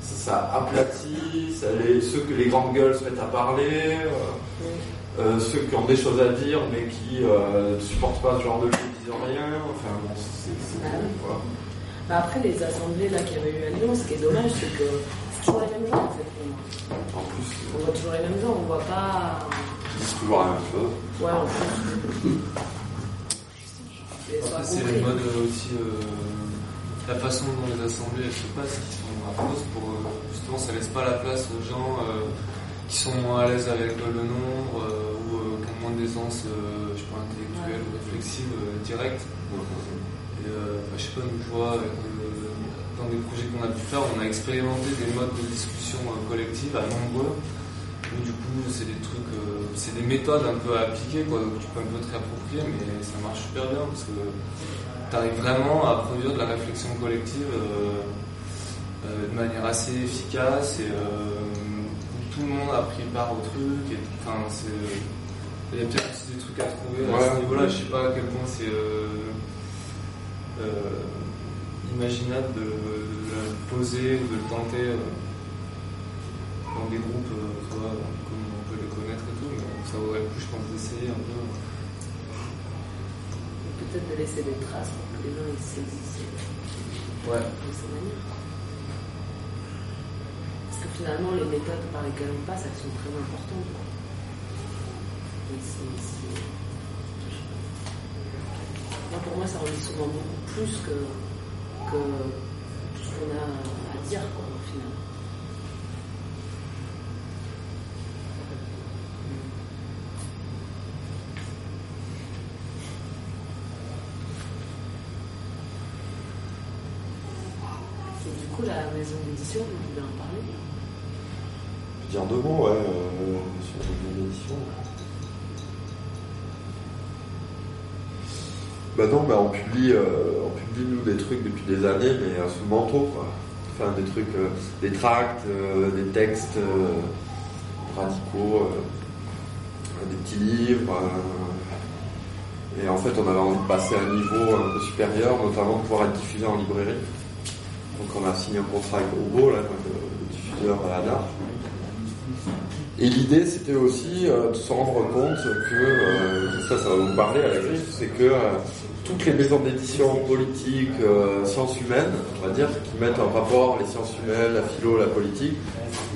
ça aplatit, ça les, ceux que les grandes gueules se mettent à parler, euh, euh, ceux qui ont des choses à dire mais qui euh, ne supportent pas ce genre de choses, disent rien, enfin bon, c'est, c'est ah, cool, quoi. Bah après les assemblées là qu'il y avait eu à Lyon, ce qui est dommage, c'est que c'est toujours les mêmes gens, en fait. En plus, on voit toujours les mêmes gens, on voit pas... C'est toujours la même chose. Ouais, en fait. Après, c'est les modes aussi... Euh... La façon dont les assemblées, je sais pas ce qu'ils sont proposent pour justement, ça laisse pas la place aux gens euh, qui sont moins à l'aise avec euh, le nombre euh, ou euh, qui ont moins d'aisance, euh, je sais pas, intellectuelle ou réflexive euh, directe. Et euh, bah, je sais pas, nous, je vois, euh, dans des projets qu'on a pu faire, on a expérimenté des modes de discussion euh, collective à nombreux, où du coup, c'est des trucs, euh, c'est des méthodes un peu à appliquer, quoi, donc tu peux un peu te réapproprier, mais ça marche super bien parce que. T'arrives vraiment à produire de la réflexion collective euh, euh, de manière assez efficace et euh, où tout le monde a pris part au truc. Et, enfin, c'est, il y a peut-être aussi des trucs à trouver ouais. à ce niveau-là. Je sais pas à quel point c'est euh, euh, imaginable de, de le poser ou de le tenter euh, dans des groupes euh, quoi, comme on peut les connaître et tout, mais ça vaudrait le coup, je pense, d'essayer un peu. Peut-être de laisser des traces pour que les gens ils saisissent ouais. de ces manières. Parce que finalement, les méthodes par lesquelles on passe, elles sont très importantes. Mais c'est, c'est... Moi, pour moi, ça en dit souvent beaucoup plus que, que tout ce qu'on a à dire, quoi, au final. La maison d'édition, vous voulez en parler ? Je veux dire deux mots, ouais, euh, sur la maison d'édition. Bah non, bah on publie, euh, on publie nous des trucs depuis des années, mais euh, sous le manteau, quoi. Enfin, des trucs, euh, des tracts, euh, des textes euh, radicaux, euh, des petits livres. Euh, et en fait, on avait envie de passer à un niveau un peu supérieur, notamment de pouvoir être diffusé en librairie. Donc on a signé un contrat avec Obo, là, le diffuseur à la D A R F. Et l'idée, c'était aussi euh, de se rendre compte que, euh, ça, ça va vous parler à la griffe, c'est que euh, toutes les maisons d'édition politique, euh, sciences humaines, on va dire, qui mettent en rapport les sciences humaines, la philo, la politique,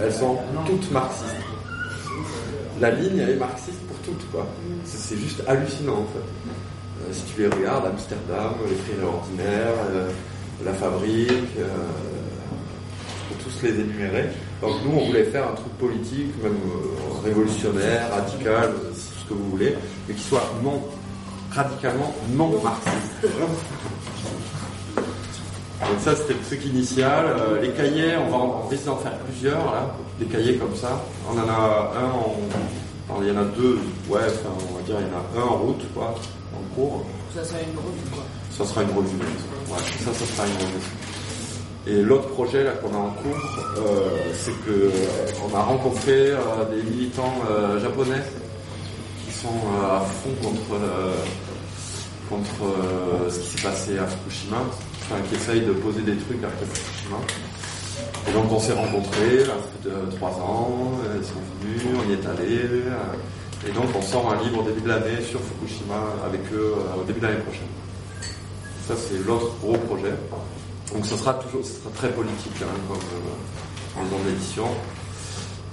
elles sont toutes marxistes. La ligne, elle est marxiste pour toutes, quoi. C'est juste hallucinant, en fait. Euh, si tu les regardes, Amsterdam, les frères ordinaires... Euh, la Fabrique, euh, je peux tous les énumérer. Donc nous, on voulait faire un truc politique, même euh, révolutionnaire, radical, euh, ce que vous voulez, mais qui soit non, radicalement non marxiste. Donc ça, c'était le truc initial. Euh, les cahiers, on va en, on risque d'en faire plusieurs, là, des cahiers comme ça. On en a un, en, enfin, il y en a deux, ouais, enfin, on va dire, il y en a un en route, quoi, en cours. Ça sera une revue, quoi. Ça sera une revue, ouais. Ça, ça sera une revue. Et l'autre projet là qu'on a en cours, euh, c'est qu'on a rencontré euh, des militants euh, japonais qui sont euh, à fond contre, euh, contre euh, ce qui s'est passé à Fukushima, enfin, qui essayent de poser des trucs après Fukushima. Et donc on s'est rencontrés, là, ça fait de, trois ans, ils sont venus, on y est allé, euh, et donc on sort un livre au début de l'année sur Fukushima avec eux euh, au début de l'année prochaine. Ça c'est l'autre gros projet. Donc ce sera toujours, ce sera très politique hein, comme euh, en faisant de l'édition.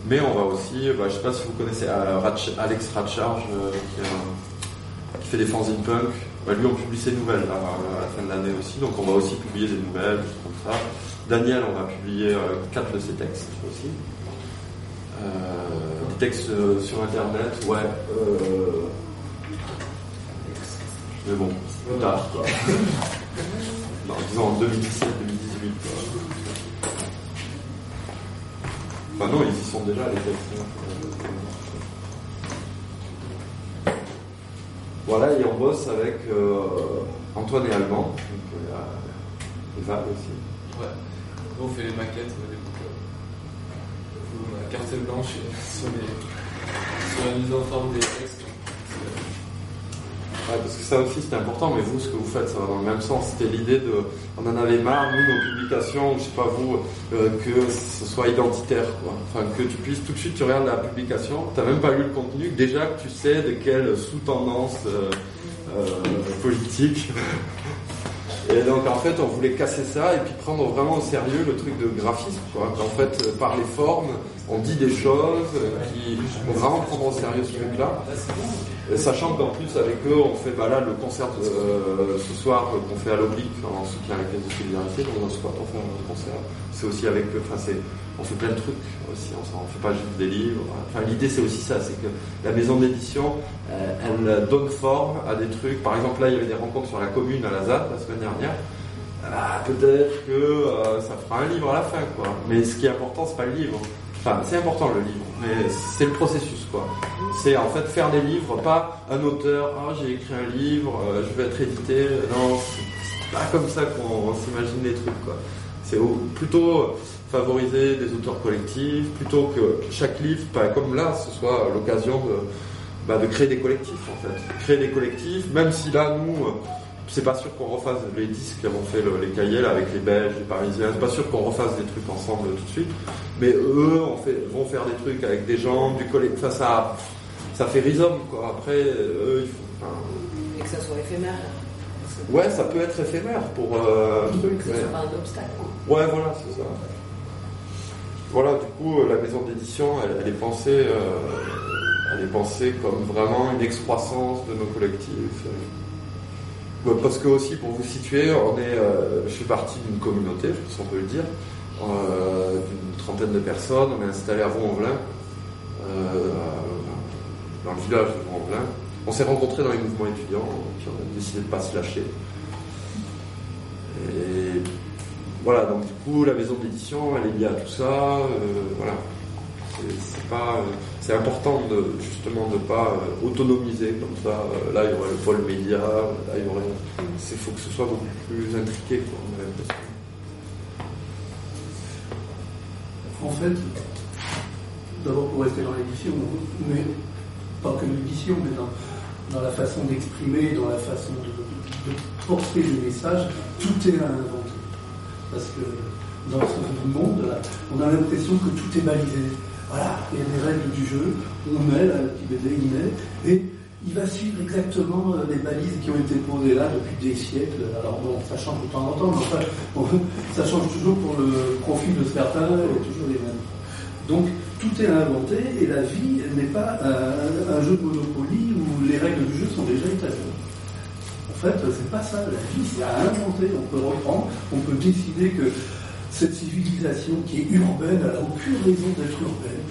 Mais on va aussi, bah, je ne sais pas si vous connaissez euh, Ratch, Alex Ratcharge euh, qui, euh, qui fait des fanzines punk. Bah, lui on publie ses nouvelles là, à la fin de l'année aussi, donc on va aussi publier des nouvelles, tout comme ça. Daniel, on va publier euh, quatre de ses textes aussi. Euh, des textes euh, sur internet, ouais. Euh... Mais bon, plus tard quoi. Non, disons en deux mille dix-sept deux mille dix-huit. Enfin non, ils y sont déjà les textes. Voilà, et on bosse avec euh, Antoine et Alban. Et Val aussi. Ouais. Nous on fait les maquettes, on fait des bouquins. On a carte blanche sur, les... sur la mise en forme des textes. Ouais, parce que ça aussi c'était important, mais vous ce que vous faites ça va dans le même sens, c'était l'idée de, on en avait marre nous nos publications, je sais pas vous, euh, que ce soit identitaire quoi, enfin que tu puisses tout de suite tu regardes la publication, t'as même pas lu le contenu, déjà que tu sais de quelle sous-tendance euh, euh, politique. Et donc en fait on voulait casser ça et puis prendre vraiment au sérieux le truc de graphisme quoi. En fait par les formes on dit des choses qui vont vraiment prendre au sérieux ce truc là. Et sachant qu'en plus avec eux on fait bah là le concert de, euh, ce soir qu'on fait à l'Oblique en soutien avec les solidarités, donc on se voit pour faire un concert. C'est aussi avec eux, enfin c'est, on fait plein de trucs aussi, on ne fait pas juste des livres. Enfin l'idée c'est aussi ça, c'est que la maison d'édition elle donne forme à des trucs. Par exemple là il y avait des rencontres sur la commune à la Z A D la semaine dernière. Ah, peut-être que euh, ça fera un livre à la fin quoi. Mais ce qui est important c'est pas le livre. Enfin, c'est important le livre, mais c'est le processus quoi. C'est en fait faire des livres, pas un auteur, ah, j'ai écrit un livre, euh, je vais être édité. Non, c'est pas comme ça qu'on s'imagine les trucs quoi. C'est plutôt favoriser des auteurs collectifs, plutôt que chaque livre, pas comme là, ce soit l'occasion de, bah, de créer des collectifs en fait. Créer des collectifs, même si là nous. C'est pas sûr qu'on refasse les disques qu'avons fait le, les cahiers là, avec les Belges, les Parisiens. C'est pas sûr qu'on refasse des trucs ensemble tout de suite. Mais eux on fait, vont faire des trucs avec des gens, du collectif. Enfin, ça, ça fait rhizome quoi. Après, eux, ils font. Enfin... Et que ça soit éphémère. Ouais, ça peut être éphémère pour euh, un truc. Que ça mais... soit pas un obstacle. Ouais, voilà, c'est ça. Voilà, du coup, la maison d'édition, elle, elle est pensée, euh, elle est pensée comme vraiment une excroissance de nos collectifs. Parce que aussi, pour vous situer, on est, euh, je suis parti d'une communauté, je pense qu'on peut le dire, euh, d'une trentaine de personnes. On est installé à Vaux-en-Velin, euh, dans le village de Vaux-en-Velin. On s'est rencontrés dans les mouvements étudiants, puis on a décidé de ne pas se lâcher. Et voilà, donc du coup, la maison d'édition, elle est liée à tout ça. Euh, voilà, c'est, c'est pas, euh, c'est important de, justement de ne pas euh, autonomiser comme ça. Euh, là, il y aurait le pôle média, là, il y aurait. Il faut que ce soit beaucoup plus intriqué, quoi, on a l'impression. En fait, d'abord pour rester dans l'édition, mais pas que l'édition, mais dans, dans la façon d'exprimer, dans la façon de, de porter le message, tout est à inventer. Parce que dans ce monde, là, on a l'impression que tout est balisé. Voilà, il y a des règles du jeu, on est, là, le petit bébé, il est, et il va suivre exactement les balises qui ont été posées là depuis des siècles. Alors bon, ça change de temps en temps, mais enfin, bon, ça change toujours pour le profil de certains, et toujours les mêmes. Donc, tout est inventé, et la vie n'est pas un, un jeu de Monopoly où les règles du jeu sont déjà établies. En fait, c'est pas ça, la vie, c'est à inventer, on peut reprendre, on peut décider que... cette civilisation qui est urbaine, elle n'a aucune raison d'être urbaine,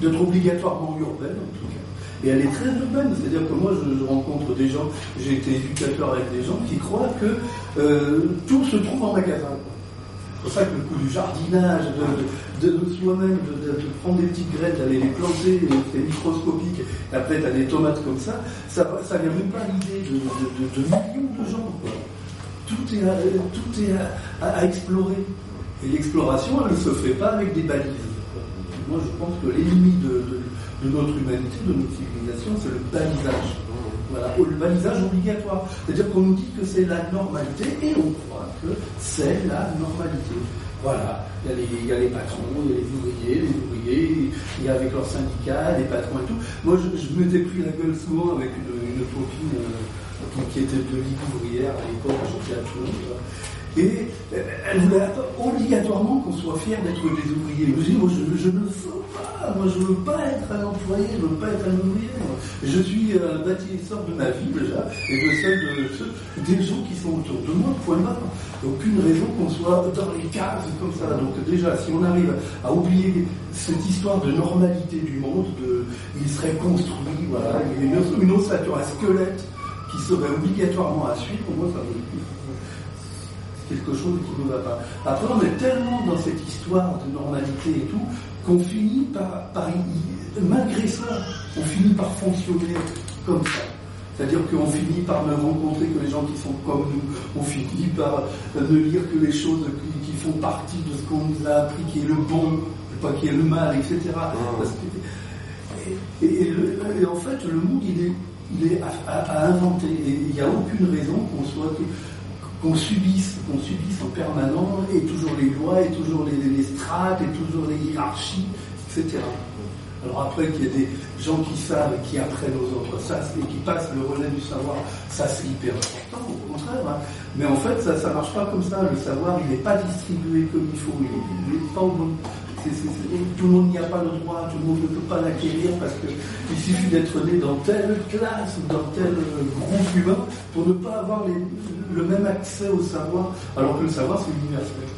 d'être obligatoirement urbaine en tout cas. Et elle est très urbaine, c'est-à-dire que moi je rencontre des gens, j'ai été éducateur avec des gens qui croient que euh, tout se trouve en magasin. C'est pour ça que le coup du jardinage, de, de, de soi-même, de, de prendre des petites graines, d'aller les planter, c'est microscopique, et après t'as des tomates comme ça, ça ne vient même pas à l'idée de, de, de, de millions de gens. Quoi. Tout est à, tout est à, à, à explorer. Et l'exploration, elle ne se fait pas avec des balises. Moi, je pense que l'ennemi de, de, de notre humanité, de notre civilisation, c'est le balisage. Voilà, le balisage obligatoire. C'est-à-dire qu'on nous dit que c'est la normalité et on croit que c'est la normalité. Voilà, il y a les, il y a les patrons, il y a les ouvriers, les ouvriers, il y a avec leurs syndicats, les patrons et tout. Moi, je, je m'étais pris la gueule souvent avec une, une copine euh, qui était de ligue ouvrière à l'époque, j'étais à Toulouse. Et elle voulait obligatoirement qu'on soit fiers d'être des ouvriers. Je dis, moi, je, je ne veux pas, moi, je ne veux pas être un employé, je ne veux pas être un ouvrier. Moi. Je suis euh, bâtisseur de ma vie, déjà, et de celle de, ceux, des gens qui sont autour de moi, point barre. Aucune raison qu'on soit dans les cases comme ça. Donc, déjà, si on arrive à oublier cette histoire de normalité du monde, de, il serait construit, voilà, une, une ossature, un squelette qui serait obligatoirement à suivre, moi, ça me. Quelque chose qui ne va pas. Après, on est tellement dans cette histoire de normalité et tout, qu'on finit par, par malgré ça, on finit par fonctionner comme ça. C'est-à-dire qu'on finit par ne rencontrer que les gens qui sont comme nous, on finit par ne lire que les choses qui, qui font partie de ce qu'on nous a appris, qui est le bon, pas qui est le mal, et cetera. Parce que, et, et, le, et en fait, le monde, il est, il est à, à, à inventer. Et il n'y a aucune raison qu'on soit... qu'on subisse, qu'on subisse en permanence, et toujours les lois, et toujours les, les strates, et toujours les hiérarchies, et cetera. Alors après, qu'il y a des gens qui savent et qui apprennent aux autres, ça, et qui passent le relais du savoir, ça c'est hyper important, au contraire. Hein. Mais en fait, ça ne marche pas comme ça, le savoir, il n'est pas distribué comme il faut, il n'est pas au bon... C'est, c'est, c'est, tout le monde n'y a pas le droit, tout le monde ne peut pas l'acquérir parce qu'il suffit d'être né dans telle classe ou dans tel groupe humain pour ne pas avoir les, le même accès au savoir, alors que le savoir c'est universel.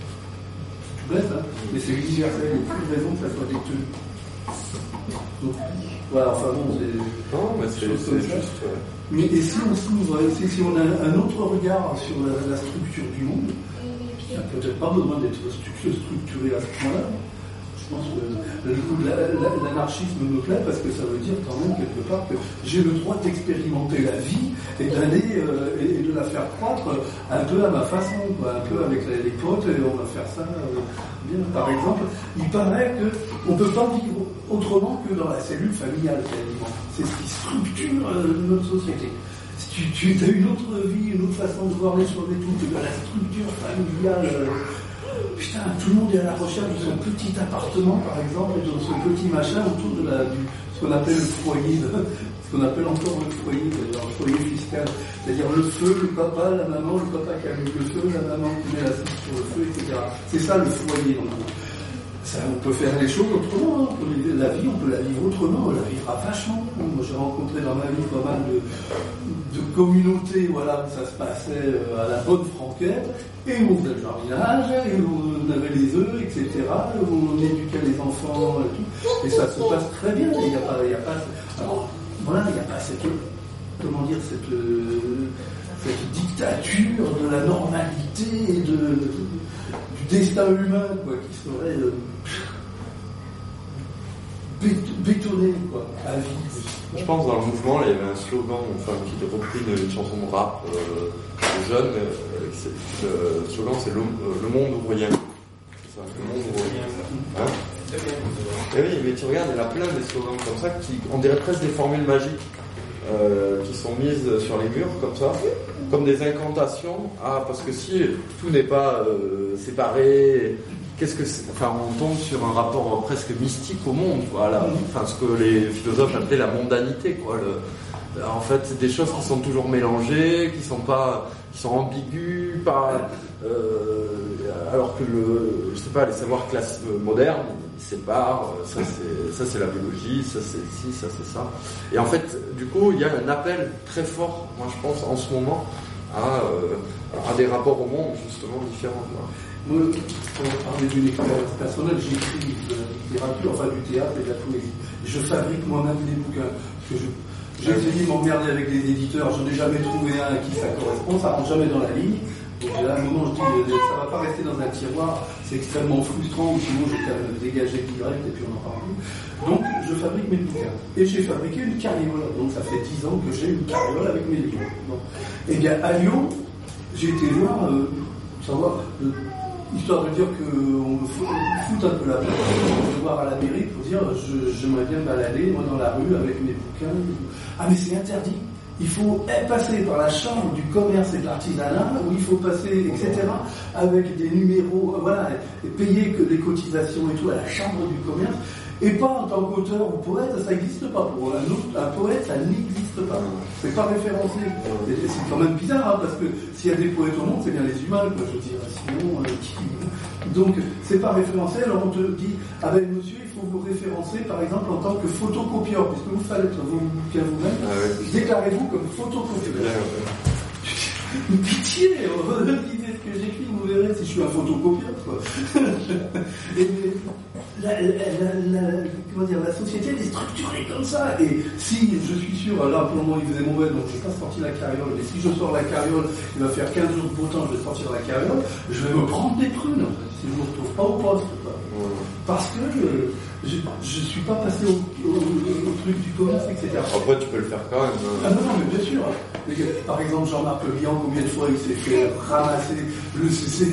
Tout bête, hein, mais c'est universel, il n'y a plus de raison que ça soit détenu. Donc, voilà, enfin bon, c'est. Non, mais c'est, c'est juste. Ouais. Mais et si on s'ouvre, si, si on a un autre regard sur la, la structure du monde, qui n'a peut-être pas besoin d'être structuré à ce point-là. Je pense que le coup de la, la, l'anarchisme me plaît parce que ça veut dire quand même quelque part que j'ai le droit d'expérimenter la vie et d'aller euh, et, et de la faire croître un peu à ma façon, quoi, un peu avec les, les potes et on va faire ça euh, bien. Par exemple, il paraît qu'on ne peut pas vivre autrement que dans la cellule familiale finalement. C'est ce qui structure euh, notre société. Si tu, tu as une autre vie, une autre façon de voir les choses et tout, que dans la structure familiale. Euh, Putain, tout le monde est à la recherche de son petit appartement, par exemple, et de son petit machin autour de la, du, ce qu'on appelle le foyer, ce qu'on appelle encore le foyer, c'est-à-dire le foyer fiscal, c'est-à-dire le feu, le papa, la maman, le papa qui allume le feu, la maman qui met la soupe sur le feu, et cetera. C'est ça le foyer. Donc. Ça, on peut faire les choses autrement, hein. La vie, on peut la vivre autrement, on la vivra vachement. Moi, j'ai rencontré dans ma vie pas mal de, de communautés, voilà, où ça se passait à la bonne franquette, et où on faisait le jardinage, et où on avait les œufs, et cetera, où on éduquait les enfants, et tout. Et ça se passe très bien, il n'y a pas, il n'y a pas, alors, voilà, il n'y a pas cette, comment dire, cette, cette dictature de la normalité et de, de du destin humain, quoi, qui serait euh, bétonné, quoi, à vie. Je pense dans le mouvement, là, il y avait un slogan, enfin, qui était repris d'une chanson de rap euh, jeune, euh, c'est, euh, le slogan c'est le, euh, le monde ouvrier. C'est ça, le monde ouvrier. Hein et oui, mais tu regardes, il y a plein de slogans comme ça qui, on dirait presque des formules magiques euh, qui sont mises sur les murs comme ça. Comme des incantations, ah, parce que si tout n'est pas euh, séparé, qu'est-ce que c'est, enfin, on tombe sur un rapport presque mystique au monde, voilà, enfin, ce que les philosophes appelaient la mondanité, quoi. Le, en fait, c'est des choses qui sont toujours mélangées, qui sont pas, qui sont ambiguës, pas, euh, alors que le, je sais pas, les savoirs classe modernes, ils séparent, ça c'est, ça c'est la biologie, ça c'est ci, ça c'est ça. Et en fait, du coup, il y a un appel très fort, moi je pense, en ce moment, à, euh, à des rapports au monde justement différents. Quoi. Moi, pour parler d'une expérience personnelle, j'écris de la littérature, enfin du théâtre et de la poésie. Je fabrique moi-même des bouquins. Parce que je, j'ai essayé de m'emmerder avec des éditeurs, je n'ai jamais trouvé un à qui ça correspond, ça rentre jamais dans la ligne. Et là, à un moment, je dis, ça ne va pas rester dans un tiroir, c'est extrêmement frustrant, sinon je vais me dégager direct et puis on en parle plus. Donc, je fabrique mes bouquins. Et j'ai fabriqué une carriole. Donc, ça fait dix ans que j'ai une carriole avec mes livres. Bon. Et bien, à Lyon, j'ai été voir, euh, savoir, euh, histoire de dire qu'on me fout, fout un peu la place, on me voir à la mairie pour dire je, j'aimerais bien me balader, moi, dans la rue avec mes bouquins. Ah, mais c'est interdit. Il faut passer par la chambre du commerce et de l'artisanat, où il faut passer, et cetera, avec des numéros, voilà, et payer que les cotisations et tout à la chambre du commerce, et pas en tant qu'auteur ou poète, ça n'existe pas pour eux. Un, autre, un poète, ça n'existe pas. C'est pas référencé. Et c'est quand même bizarre, hein, parce que s'il y a des poètes au monde, c'est bien les humains, quoi, je dirais. Sinon, euh, qui... donc, c'est pas référencé. Alors on te dit, ah ben monsieur, vous référencer par exemple en tant que photocopieur, puisque vous faites vos bouquins vous-même, ah ouais. Déclarez-vous comme photocopieur. Ah ouais. Pitié, lisez ce que j'écris, vous verrez si je suis un photocopieur. Quoi. Et la, la, la, la, comment dire, la société elle est structurée comme ça. Et si je suis sûr, là pour le moment il faisait mauvais, donc je n'ai pas sorti la carriole, mais si je sors la carriole, il va faire quinze jours de beau temps, je vais sortir la carriole, je vais me prendre des prunes en fait, si je ne me retrouve pas au poste. Ouais. Parce que euh, je ne suis pas passé au, au, au truc du commerce, et cetera. Après, tu peux le faire quand même. Euh... Ah non, non, mais bien sûr. Par exemple, Jean-Marc Le Bihan, combien de fois il s'est fait ramasser. Le, c'est,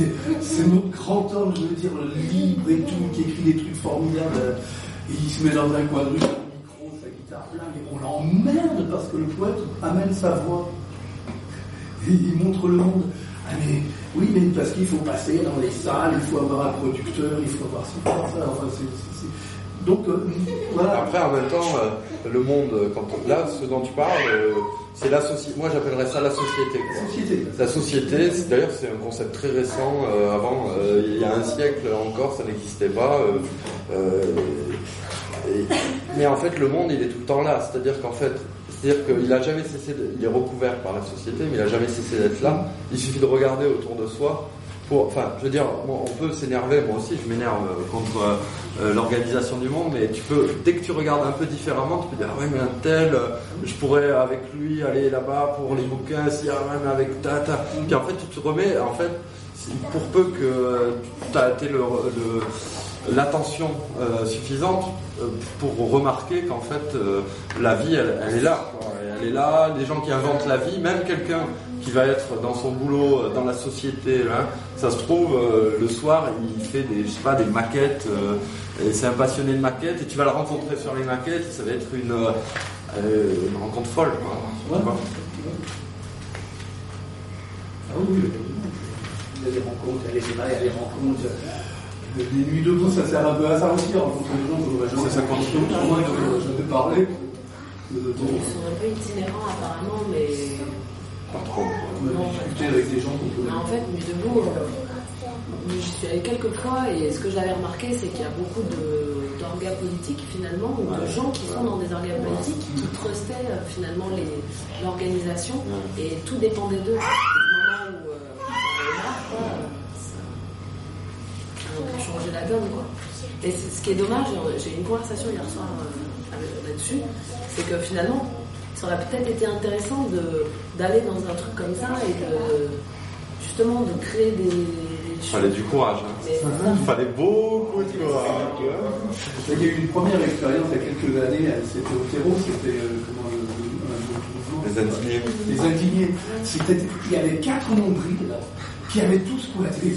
c'est notre grand homme, je veux dire, libre et tout, qui écrit des trucs formidables. Et il se met dans un quadruple, un micro, sa guitare pleine, et on l'emmerde parce que le poète amène sa voix. Et il montre le monde. Ah, mais oui, mais parce qu'il faut passer dans les salles, il faut avoir un producteur, il faut avoir ci, ça, enfin, c'est... c'est, c'est... Donc, euh, voilà. Après, en même temps, euh, le monde, quand on... là, ce dont tu parles, euh, c'est la société. Moi, j'appellerais ça la société. Quoi. Société. La société, c'est, d'ailleurs, c'est un concept très récent. Euh, avant, euh, il y a un siècle encore, ça n'existait pas. Euh, euh, et... Mais en fait, le monde, il est tout le temps là. C'est-à-dire qu'en fait... C'est-à-dire qu'il n'a jamais cessé, de, il est recouvert par la société, mais il n'a jamais cessé d'être là. Il suffit de regarder autour de soi pour, enfin, je veux dire, on peut s'énerver, moi aussi, je m'énerve contre euh, l'organisation du monde, mais tu peux, dès que tu regardes un peu différemment, tu peux dire, ah oui, mais un tel, je pourrais avec lui aller là-bas pour les bouquins, si, ah ouais, mais avec ta, ta. Puis en fait, tu te remets, en fait, pour peu que tu as été le, le l'attention euh, suffisante euh, pour remarquer qu'en fait euh, la vie elle, elle est là quoi. Elle est là, des gens qui inventent la vie, même quelqu'un qui va être dans son boulot dans la société là, ça se trouve euh, le soir il fait des, je sais pas, des maquettes euh, et c'est un passionné de maquettes et tu vas le rencontrer sur les maquettes, ça va être une, euh, une rencontre folle quoi. Ouais. Quoi. Ah oui, il y a des rencontres, il y a des débats, il y a des rencontres. Les nuits debout, ça sert un peu à ça aussi, en fonction des gens, j'en ai cinquante kilos, au moins, j'en ai parlé. Ils sont un peu itinérants, apparemment, mais. Pas trop. On a discuté avec des gens qu'on pouvait. En fait, nuit debout, euh, je suis allée quelques fois, et ce que j'avais remarqué, c'est qu'il y a beaucoup de, d'orgas politiques, finalement, ou de gens qui sont dans des orgas politiques, qui trustaient, euh, finalement, les, l'organisation, et tout dépendait d'eux. Changer la donne quoi. Et ce qui est dommage, j'ai eu une conversation hier soir euh, là-dessus, c'est que finalement, ça aurait peut-être été intéressant de, d'aller dans un truc comme ça et de, justement de créer des. Il fallait du courage. Hein. Il fallait beaucoup de courage. Il y a eu une première expérience il y a quelques années, c'était au terreau, c'était euh, comment le, le, le, le, le, les indignés. Les indignés. C'était, il y avait quatre nombrils qui avaient tous squatté.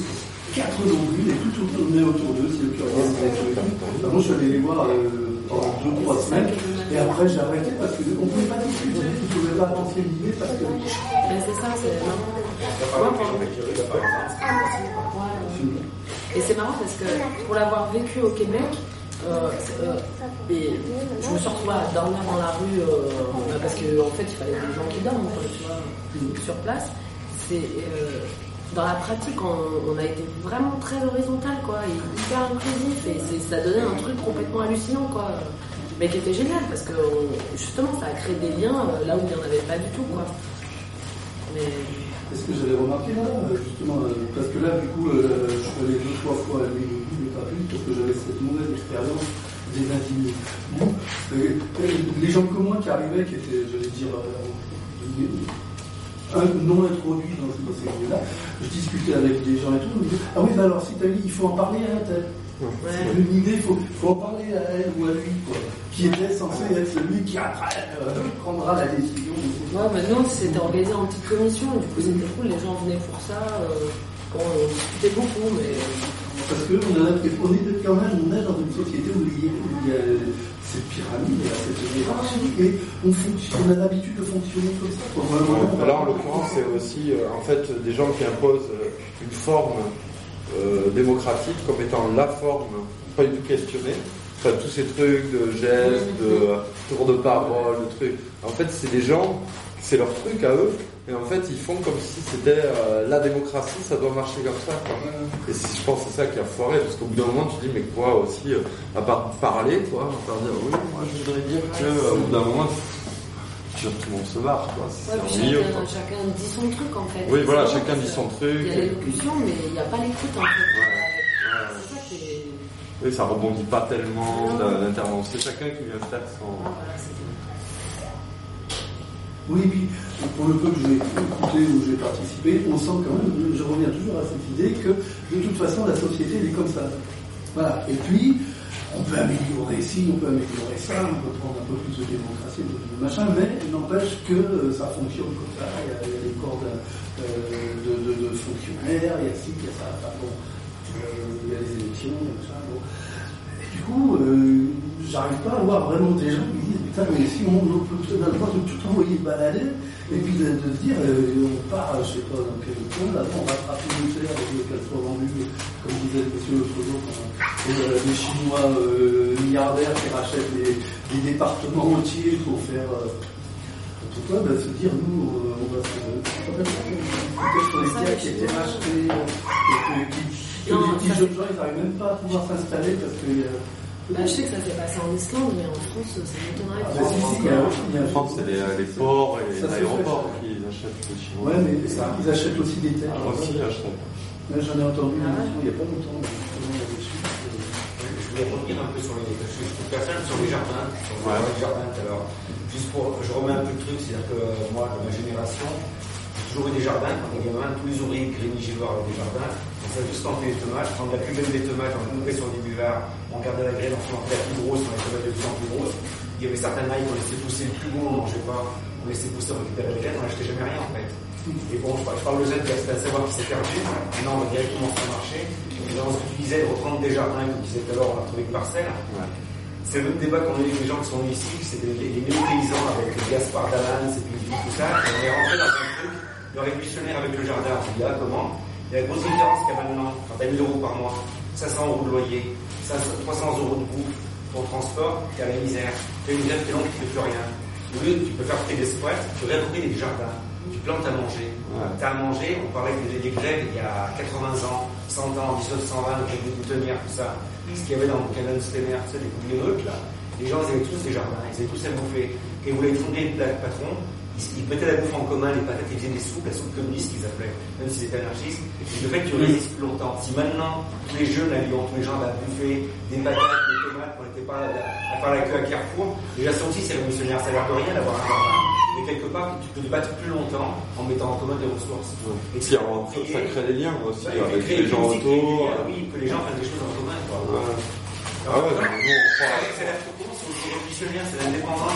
Quatre nombrils et tout tourné autour d'eux, c'est le curieux. Moi, je suis allé les voir euh, pendant deux, trois semaines, et après j'ai arrêté parce qu'on ne pouvait pas discuter, on ne pouvait pas avancer l'idée parce que. Mais c'est ça, c'est vraiment. Ouais. Et c'est marrant parce que pour l'avoir vécu au Québec, euh, euh, et je me suis retrouvée à dormir dans la rue euh, parce qu'en en fait il fallait des gens qui dorment, tu vois, sur place. C'est. Euh, Dans la pratique, on, on a été vraiment très horizontal, quoi, et hyper inclusif, et c'est, ça donnait un truc complètement hallucinant, quoi, mais qui était génial, parce que on, justement, ça a créé des liens là où il n'y en avait pas du tout, quoi. Mais... Est-ce que j'avais remarqué, là, justement, parce que là, du coup, euh, je suis allé deux, trois fois à lui, mais pas plus, parce que j'avais cette mauvaise expérience des indignés. Bon, les gens comme moi qui arrivaient, qui étaient, j'allais dire... Euh, non introduit dans ces milieux-là, je discutais avec des gens et tout, je me disais, ah oui, bah alors si t'as dit, il faut en parler à tel. Ouais. Une idée, il faut, faut en parler à elle ou à lui, quoi, qui était censé être celui qui après euh, prendra la décision. Ouais, mais non, c'était organisé en petite commission, du coup c'était cool, les gens venaient pour ça, euh, qu'on était beaucoup, mais... Parce qu'on est quand même on est dans une société où il y a, où il y a cette pyramide, cette hiérarchie, et on, fonctionne, on a l'habitude de fonctionner comme ça. Quoi. Voilà, voilà. Là, en l'occurrence, c'est aussi en fait, des gens qui imposent une forme euh, démocratique comme étant la forme, pas du tout questionnée. Enfin, tous ces trucs de gestes, de tours de parole, de trucs. En fait, c'est des gens, c'est leur truc à eux. Et en fait, ils font comme si c'était euh, la démocratie, ça doit marcher comme ça. Quoi. Et si je pense que c'est ça qui a foiré, parce qu'au bout d'un moment, tu dis, mais quoi aussi, euh, à part parler, toi, à part dire, oui, moi je voudrais dire que, euh, au bout d'un moment, tu tout le monde se barre, quoi. Ouais, chacun, chacun dit son truc, en fait. Oui, et voilà, chacun dit son truc. Il y a l'élocution, mais il n'y a pas l'écoute, en fait. Ouais. C'est ça qui est... Oui, ça rebondit pas tellement d'intervention. C'est chacun qui vient faire son... Voilà, c'est... Oui, et puis, pour le peu que j'ai écouté ou j'ai participé, on sent quand même, je reviens toujours à cette idée que, de toute façon, la société, elle est comme ça. Voilà. Et puis, on peut améliorer ci, on peut améliorer ça, on peut prendre un peu plus de démocratie, de machin, mais n'empêche que ça fonctionne comme ça. Il y a, il y a des corps de, de, de, de fonctionnaires, il y a ci, il y a ça, enfin bon, il y a les élections, machin, bon. Et du coup, euh, j'arrive pas à voir vraiment des gens qui disent, putain, mais si on, on peut tout de tout envoyer balader, et puis de, de se dire, euh, on part, je sais pas, dans quel point, là, on va attraper une terre avec qu'elle soit vendue, comme disait le monsieur l'autre jour, euh, des Chinois euh, milliardaires qui rachètent des, des départements entiers pour faire. En tout cas, bah, se dire, nous, euh, on va se. On va se faire des terres qui étaient achetées, et que les petits jeunes gens, ils n'arrivent même pas à pouvoir s'installer parce que. Euh, Bah, je sais que ça s'est passé en Islande, mais en France, ça m'étonnerait. Ah, si, si, il y a en France, c'est les, les ports et ça, les aéroports qui achètent les Chinois. Ouais, mais ça, ils achètent aussi des terres. Ah, aussi, ils achètent. Là, j'en ai entendu ah, ouais. Il n'y a pas longtemps. Je voulais revenir un peu sur les, je trouve personne sur les jardins. Sur les ouais. jardins tout à l'heure. Juste pour, je remets un peu le truc, c'est-à-dire que moi, ma génération, j'ai toujours eu des jardins. Quand on gamin, tous les ouvriers grénigévoires avaient des jardins. Ça juste planter les tomates, prendre la plus belle des tomates, on coupait sur des buvards, on gardait la graine, on se plantait la plus grosse, on les de plus en plus grosse. Il y avait certains mailles qu'on laissait pousser le plus bon, on ne mangeait pas, on laissait pousser, on récupérait la graine, on n'achetait jamais rien en fait. Et bon, je parle de Z, c'est à savoir qui s'est perdu, maintenant on va directement sur le marché, et là on s'utilisait reprendre des jardins, comme disait tout à l'heure, on a trouvé une parcelle. Ouais. C'est le débat qu'on a eu avec les gens qui sont venus ici, c'est des, des, des paysans avec Gaspard Dalan, c'est tout ça, et on est rentré dans un truc, le révolutionnaire avec le jardin, on dit ah comment. Il y a une grosse différence qu'il y a maintenant, quand tu as mille euros par mois, cinq cents euros de loyer, trois cents euros de bouffe, ton transport, tu as la misère. Tu as une grève qui est longue, tu ne fais plus rien. Au lieu, tu peux faire des squats, tu réapproprier des jardins, tu plantes à manger. Ouais. Tu as à manger, on parlait des grèves il y a quatre-vingts ans, cent ans, dix-neuf cent vingt, avec des boutonnières, tout ça. Ce qu'il y avait dans le canal de Stémer, tu sais, des coups de meute, là. Les gens, ils avaient tous des jardins, ils avaient tous à bouffer. Et ils voulaient tourner le patron. Ils mettaient la bouffe en commun, les patates, ils faisaient des soupes, la soupe communiste qu'ils appelaient, même s'ils étaient anarchistes. Et le fait que tu résistes plus longtemps. Si maintenant, tous les jeunes à Lyon, tous les gens avaient buffé des patates, des tomates, qu'on n'était pas à faire la queue à Carrefour, déjà ça aussi c'est révolutionnaire, ça a l'air de rien d'avoir un jardin. Mais quelque part, tu peux te battre plus longtemps en mettant en commun des ressources. Et puis, en fait, ça crée des liens aussi bah, avec les gens autour. Liens, oui, que les gens fassent des choses en commun. Quoi. Ouais. Ah ouais, c'est la proponse, c'est révolutionnaire, c'est l'indépendance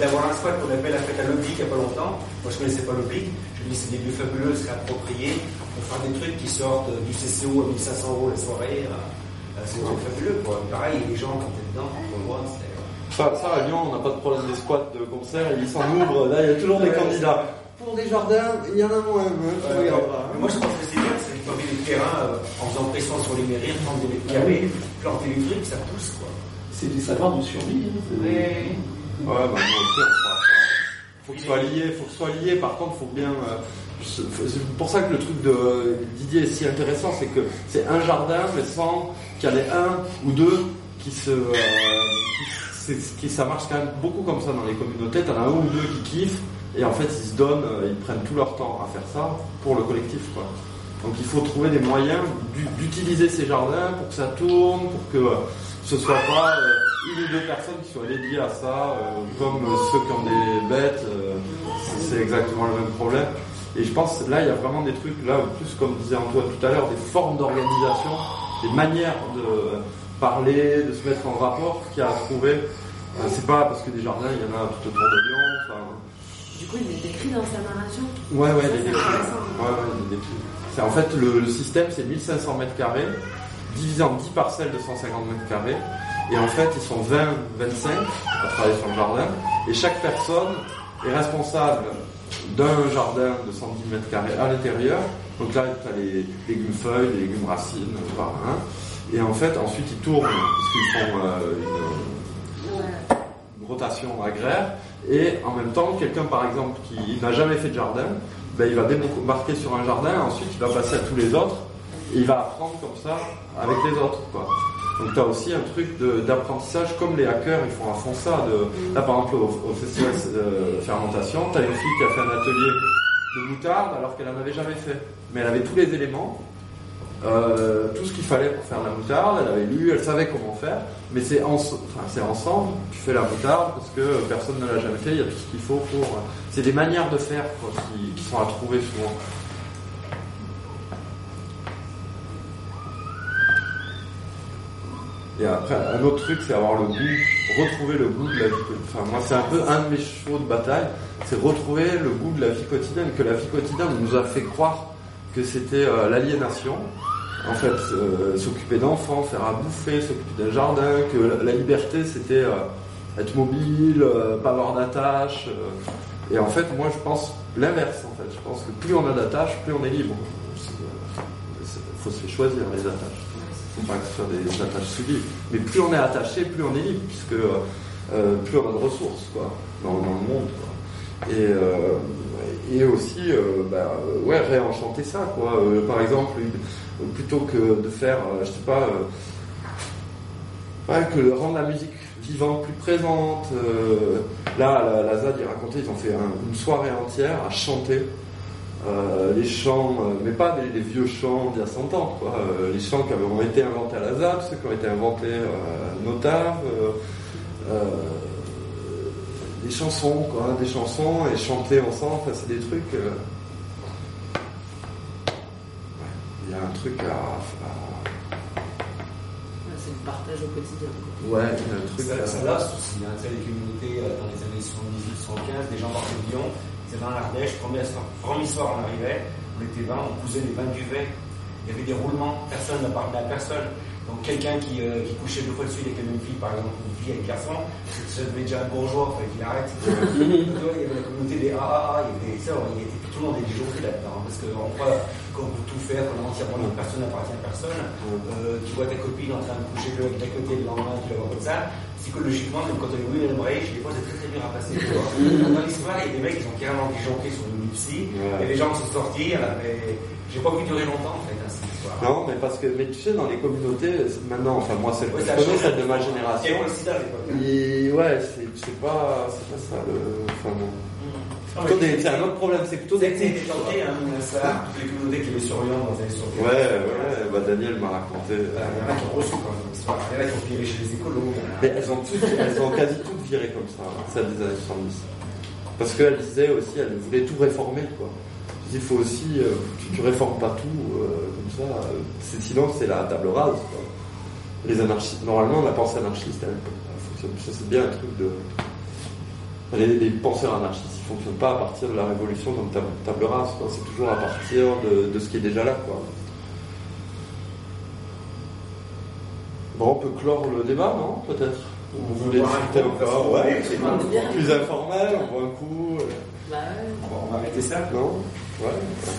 d'avoir un squat qu'on appelle la fête à l'oblique il n'y a pas longtemps. Moi je ne connaissais pas l'oblique, je me dis c'est des lieux fabuleux, se réapproprier, pour faire des trucs qui sortent du C C O à mille cinq cents euros la soirée, c'est ouais. fabuleux quoi. Pareil, les gens quand t'es dedans, quand on le voit, c'est. Ça, ça à Lyon, on n'a pas de problème des squats de concert, ils s'en ouvrent, là il y a toujours des ouais, candidats. Pour des jardins, il y en a moins. Euh, ouais, ouais, ouais. Moi je pense que c'est bien, c'est de tomber le terrain euh, en faisant pression sur les mairies, prendre des carrés, planter les trucs, ça pousse quoi. C'est des savoirs de survie. Hein, ouais, bah moi aussi on fera ça. Faut que ce soit lié, faut que ce soit lié, par contre faut bien. Euh, c'est pour ça que le truc de Didier est si intéressant, c'est que c'est un jardin, mais sans qu'il y en ait un ou deux qui se.. Euh, qui, c'est, qui, ça marche quand même beaucoup comme ça dans les communautés, t'en as un ou deux qui kiffent. Et en fait, ils se donnent, ils prennent tout leur temps à faire ça pour le collectif, quoi. Donc il faut trouver des moyens d'utiliser ces jardins pour que ça tourne, pour que ce soit pas une ou deux personnes qui soient dédiées à ça, comme ceux qui ont des bêtes, c'est exactement le même problème. Et je pense, là, il y a vraiment des trucs, là, plus comme disait Antoine tout à l'heure, des formes d'organisation, des manières de parler, de se mettre en rapport, qu'il y a à trouver. C'est pas parce que des jardins, il y en a tout autour de Lyon, enfin... Du coup, il est décrit dans sa narration. Ouais, ouais, il est décrit. Ouais, ouais, il est décrit. C'est, en fait, le, le système, c'est mille cinq cents mètres carrés, divisé en dix parcelles de cent cinquante mètres carrés. Et en fait, ils sont vingt, vingt-cinq à travailler sur le jardin. Et chaque personne est responsable d'un jardin de cent dix mètres carrés à l'intérieur. Donc là, tu as les légumes feuilles, les légumes racines, par un. Et en fait, ensuite, ils tournent, parce qu'ils font euh, une, une rotation agraire. Et en même temps, quelqu'un, par exemple, qui n'a jamais fait de jardin, ben, il va démarquer sur un jardin, ensuite il va passer à tous les autres, et il va apprendre comme ça avec les autres, quoi. Donc tu as aussi un truc de, d'apprentissage, comme les hackers, ils font à fond ça. De, là, par exemple, au, au festival de fermentation, tu as une fille qui a fait un atelier de moutarde, alors qu'elle n'en avait jamais fait. Mais elle avait tous les éléments, euh, tout ce qu'il fallait pour faire la moutarde, elle avait lu, elle savait comment faire, mais c'est, en, enfin, c'est ensemble, tu fais la moutarde, parce que personne ne l'a jamais fait, il y a tout ce qu'il faut pour... C'est des manières de faire, quoi, qui, qui sont à trouver souvent. Et après, un autre truc, c'est avoir le goût, retrouver le goût de la vie quotidienne. Enfin, moi, c'est un peu un de mes chevaux de bataille, c'est retrouver le goût de la vie quotidienne, que la vie quotidienne nous a fait croire que c'était euh, l'aliénation. En fait, euh, s'occuper d'enfants, faire à bouffer, s'occuper d'un jardin, que la, la liberté, c'était euh, être mobile, euh, pas avoir d'attache. Euh. Et en fait, moi, je pense l'inverse, en fait. Je pense que plus on a d'attache, plus on est libre. Il faut se choisir les attaches. Il ne faut pas que ce soit des attaches subies. Mais plus on est attaché, plus on est libre, puisque euh, plus on a de ressources, quoi, dans, dans le monde, quoi. Et, euh, et aussi, euh, bah, ouais, réenchanter ça, quoi. Euh, par exemple, plutôt que de faire, euh, je sais pas, euh, ouais, que de rendre la musique vivante, plus présente. Euh, là, la, la Z A D, ils racontaient, ils ont fait un, une soirée entière à chanter. Euh, les chants, euh, mais pas des, les vieux chants d'il y a cent ans, quoi. Euh, les chants qui ont été inventés à la Z A D, ceux qui ont été inventés euh, à Notave, euh, euh, des chansons, quoi, des chansons et chanter ensemble, enfin, c'est des trucs. Euh... Ouais, il y a un truc à. à... C'est le partage au quotidien. Ouais, il y a un truc ça, à. Ça, là, il y a une communauté dans les années soixante-dix-huit soixante-quinze, des gens partaient de Lyon. Dans l'Ardèche, premier soir on arrivait, on était vingt, on cousait les vingt duvets, il y avait des roulements, personne ne parlait à personne. Donc quelqu'un qui, euh, qui couchait deux fois dessus avec une fille, par exemple, une fille avec un garçon, ça devait déjà un bourgeois, il fallait qu'il arrête. Il y avait la communauté des A A A, il y avait, ça, il y avait tout le monde était déjoué là-dedans, parce qu'on croit qu'on peut tout faire, qu'on a entièrement notre personne n'appartient à personne. Euh, tu vois ta copine en train de coucher avec ta côté le lendemain, tu la vois comme ça. Psychologiquement, même quand on est Will and Rage, des fois c'est très très dur à passer. Dans l'histoire, il y a des mecs qui ont carrément disjoncté sur le psy, ouais. Et les gens sont sortis, mais j'ai pas pu durer longtemps en fait, hein, cette histoire. Non, mais parce que, mais tu sais, dans les communautés, maintenant, enfin moi c'est le ouais, plus celle de ma génération. Et on le sida à l'époque. Et, ouais, c'est, c'est, pas, c'est pas ça le. Enfin, non. Non, plutôt des, c'est un autre problème, c'est plutôt des. C'était tenté, hein, ça, toutes les communautés qui les surveillent dans les années soixante. Ouais, ouais, bah Daniel m'a raconté. Il y en a qui ont reçu quand même l'histoire. Il y en a qui ont viré chez les écolos. Mais elles ont toutes, elles ont quasi toutes viré comme ça, celles des années soixante-dix. Parce qu'elles disaient aussi, elles voulaient tout réformer, quoi. Il faut aussi, euh, tu, tu réformes pas tout, euh, comme ça. C'est, sinon, c'est la table rase, quoi. Les anarchistes, normalement, la pensée anarchiste, elle, ça c'est bien un truc de. Les, les penseurs anarchistes ne fonctionnent pas à partir de la révolution comme table, table rase, quoi. C'est toujours à partir de, de ce qui est déjà là, quoi. Bon, on peut clore le débat, non? Peut-être. On voulait discuter encore. Ouais, c'est plus informel, on boit un coup. Bah, ouais. Bon, on va arrêter ça, non? Ouais.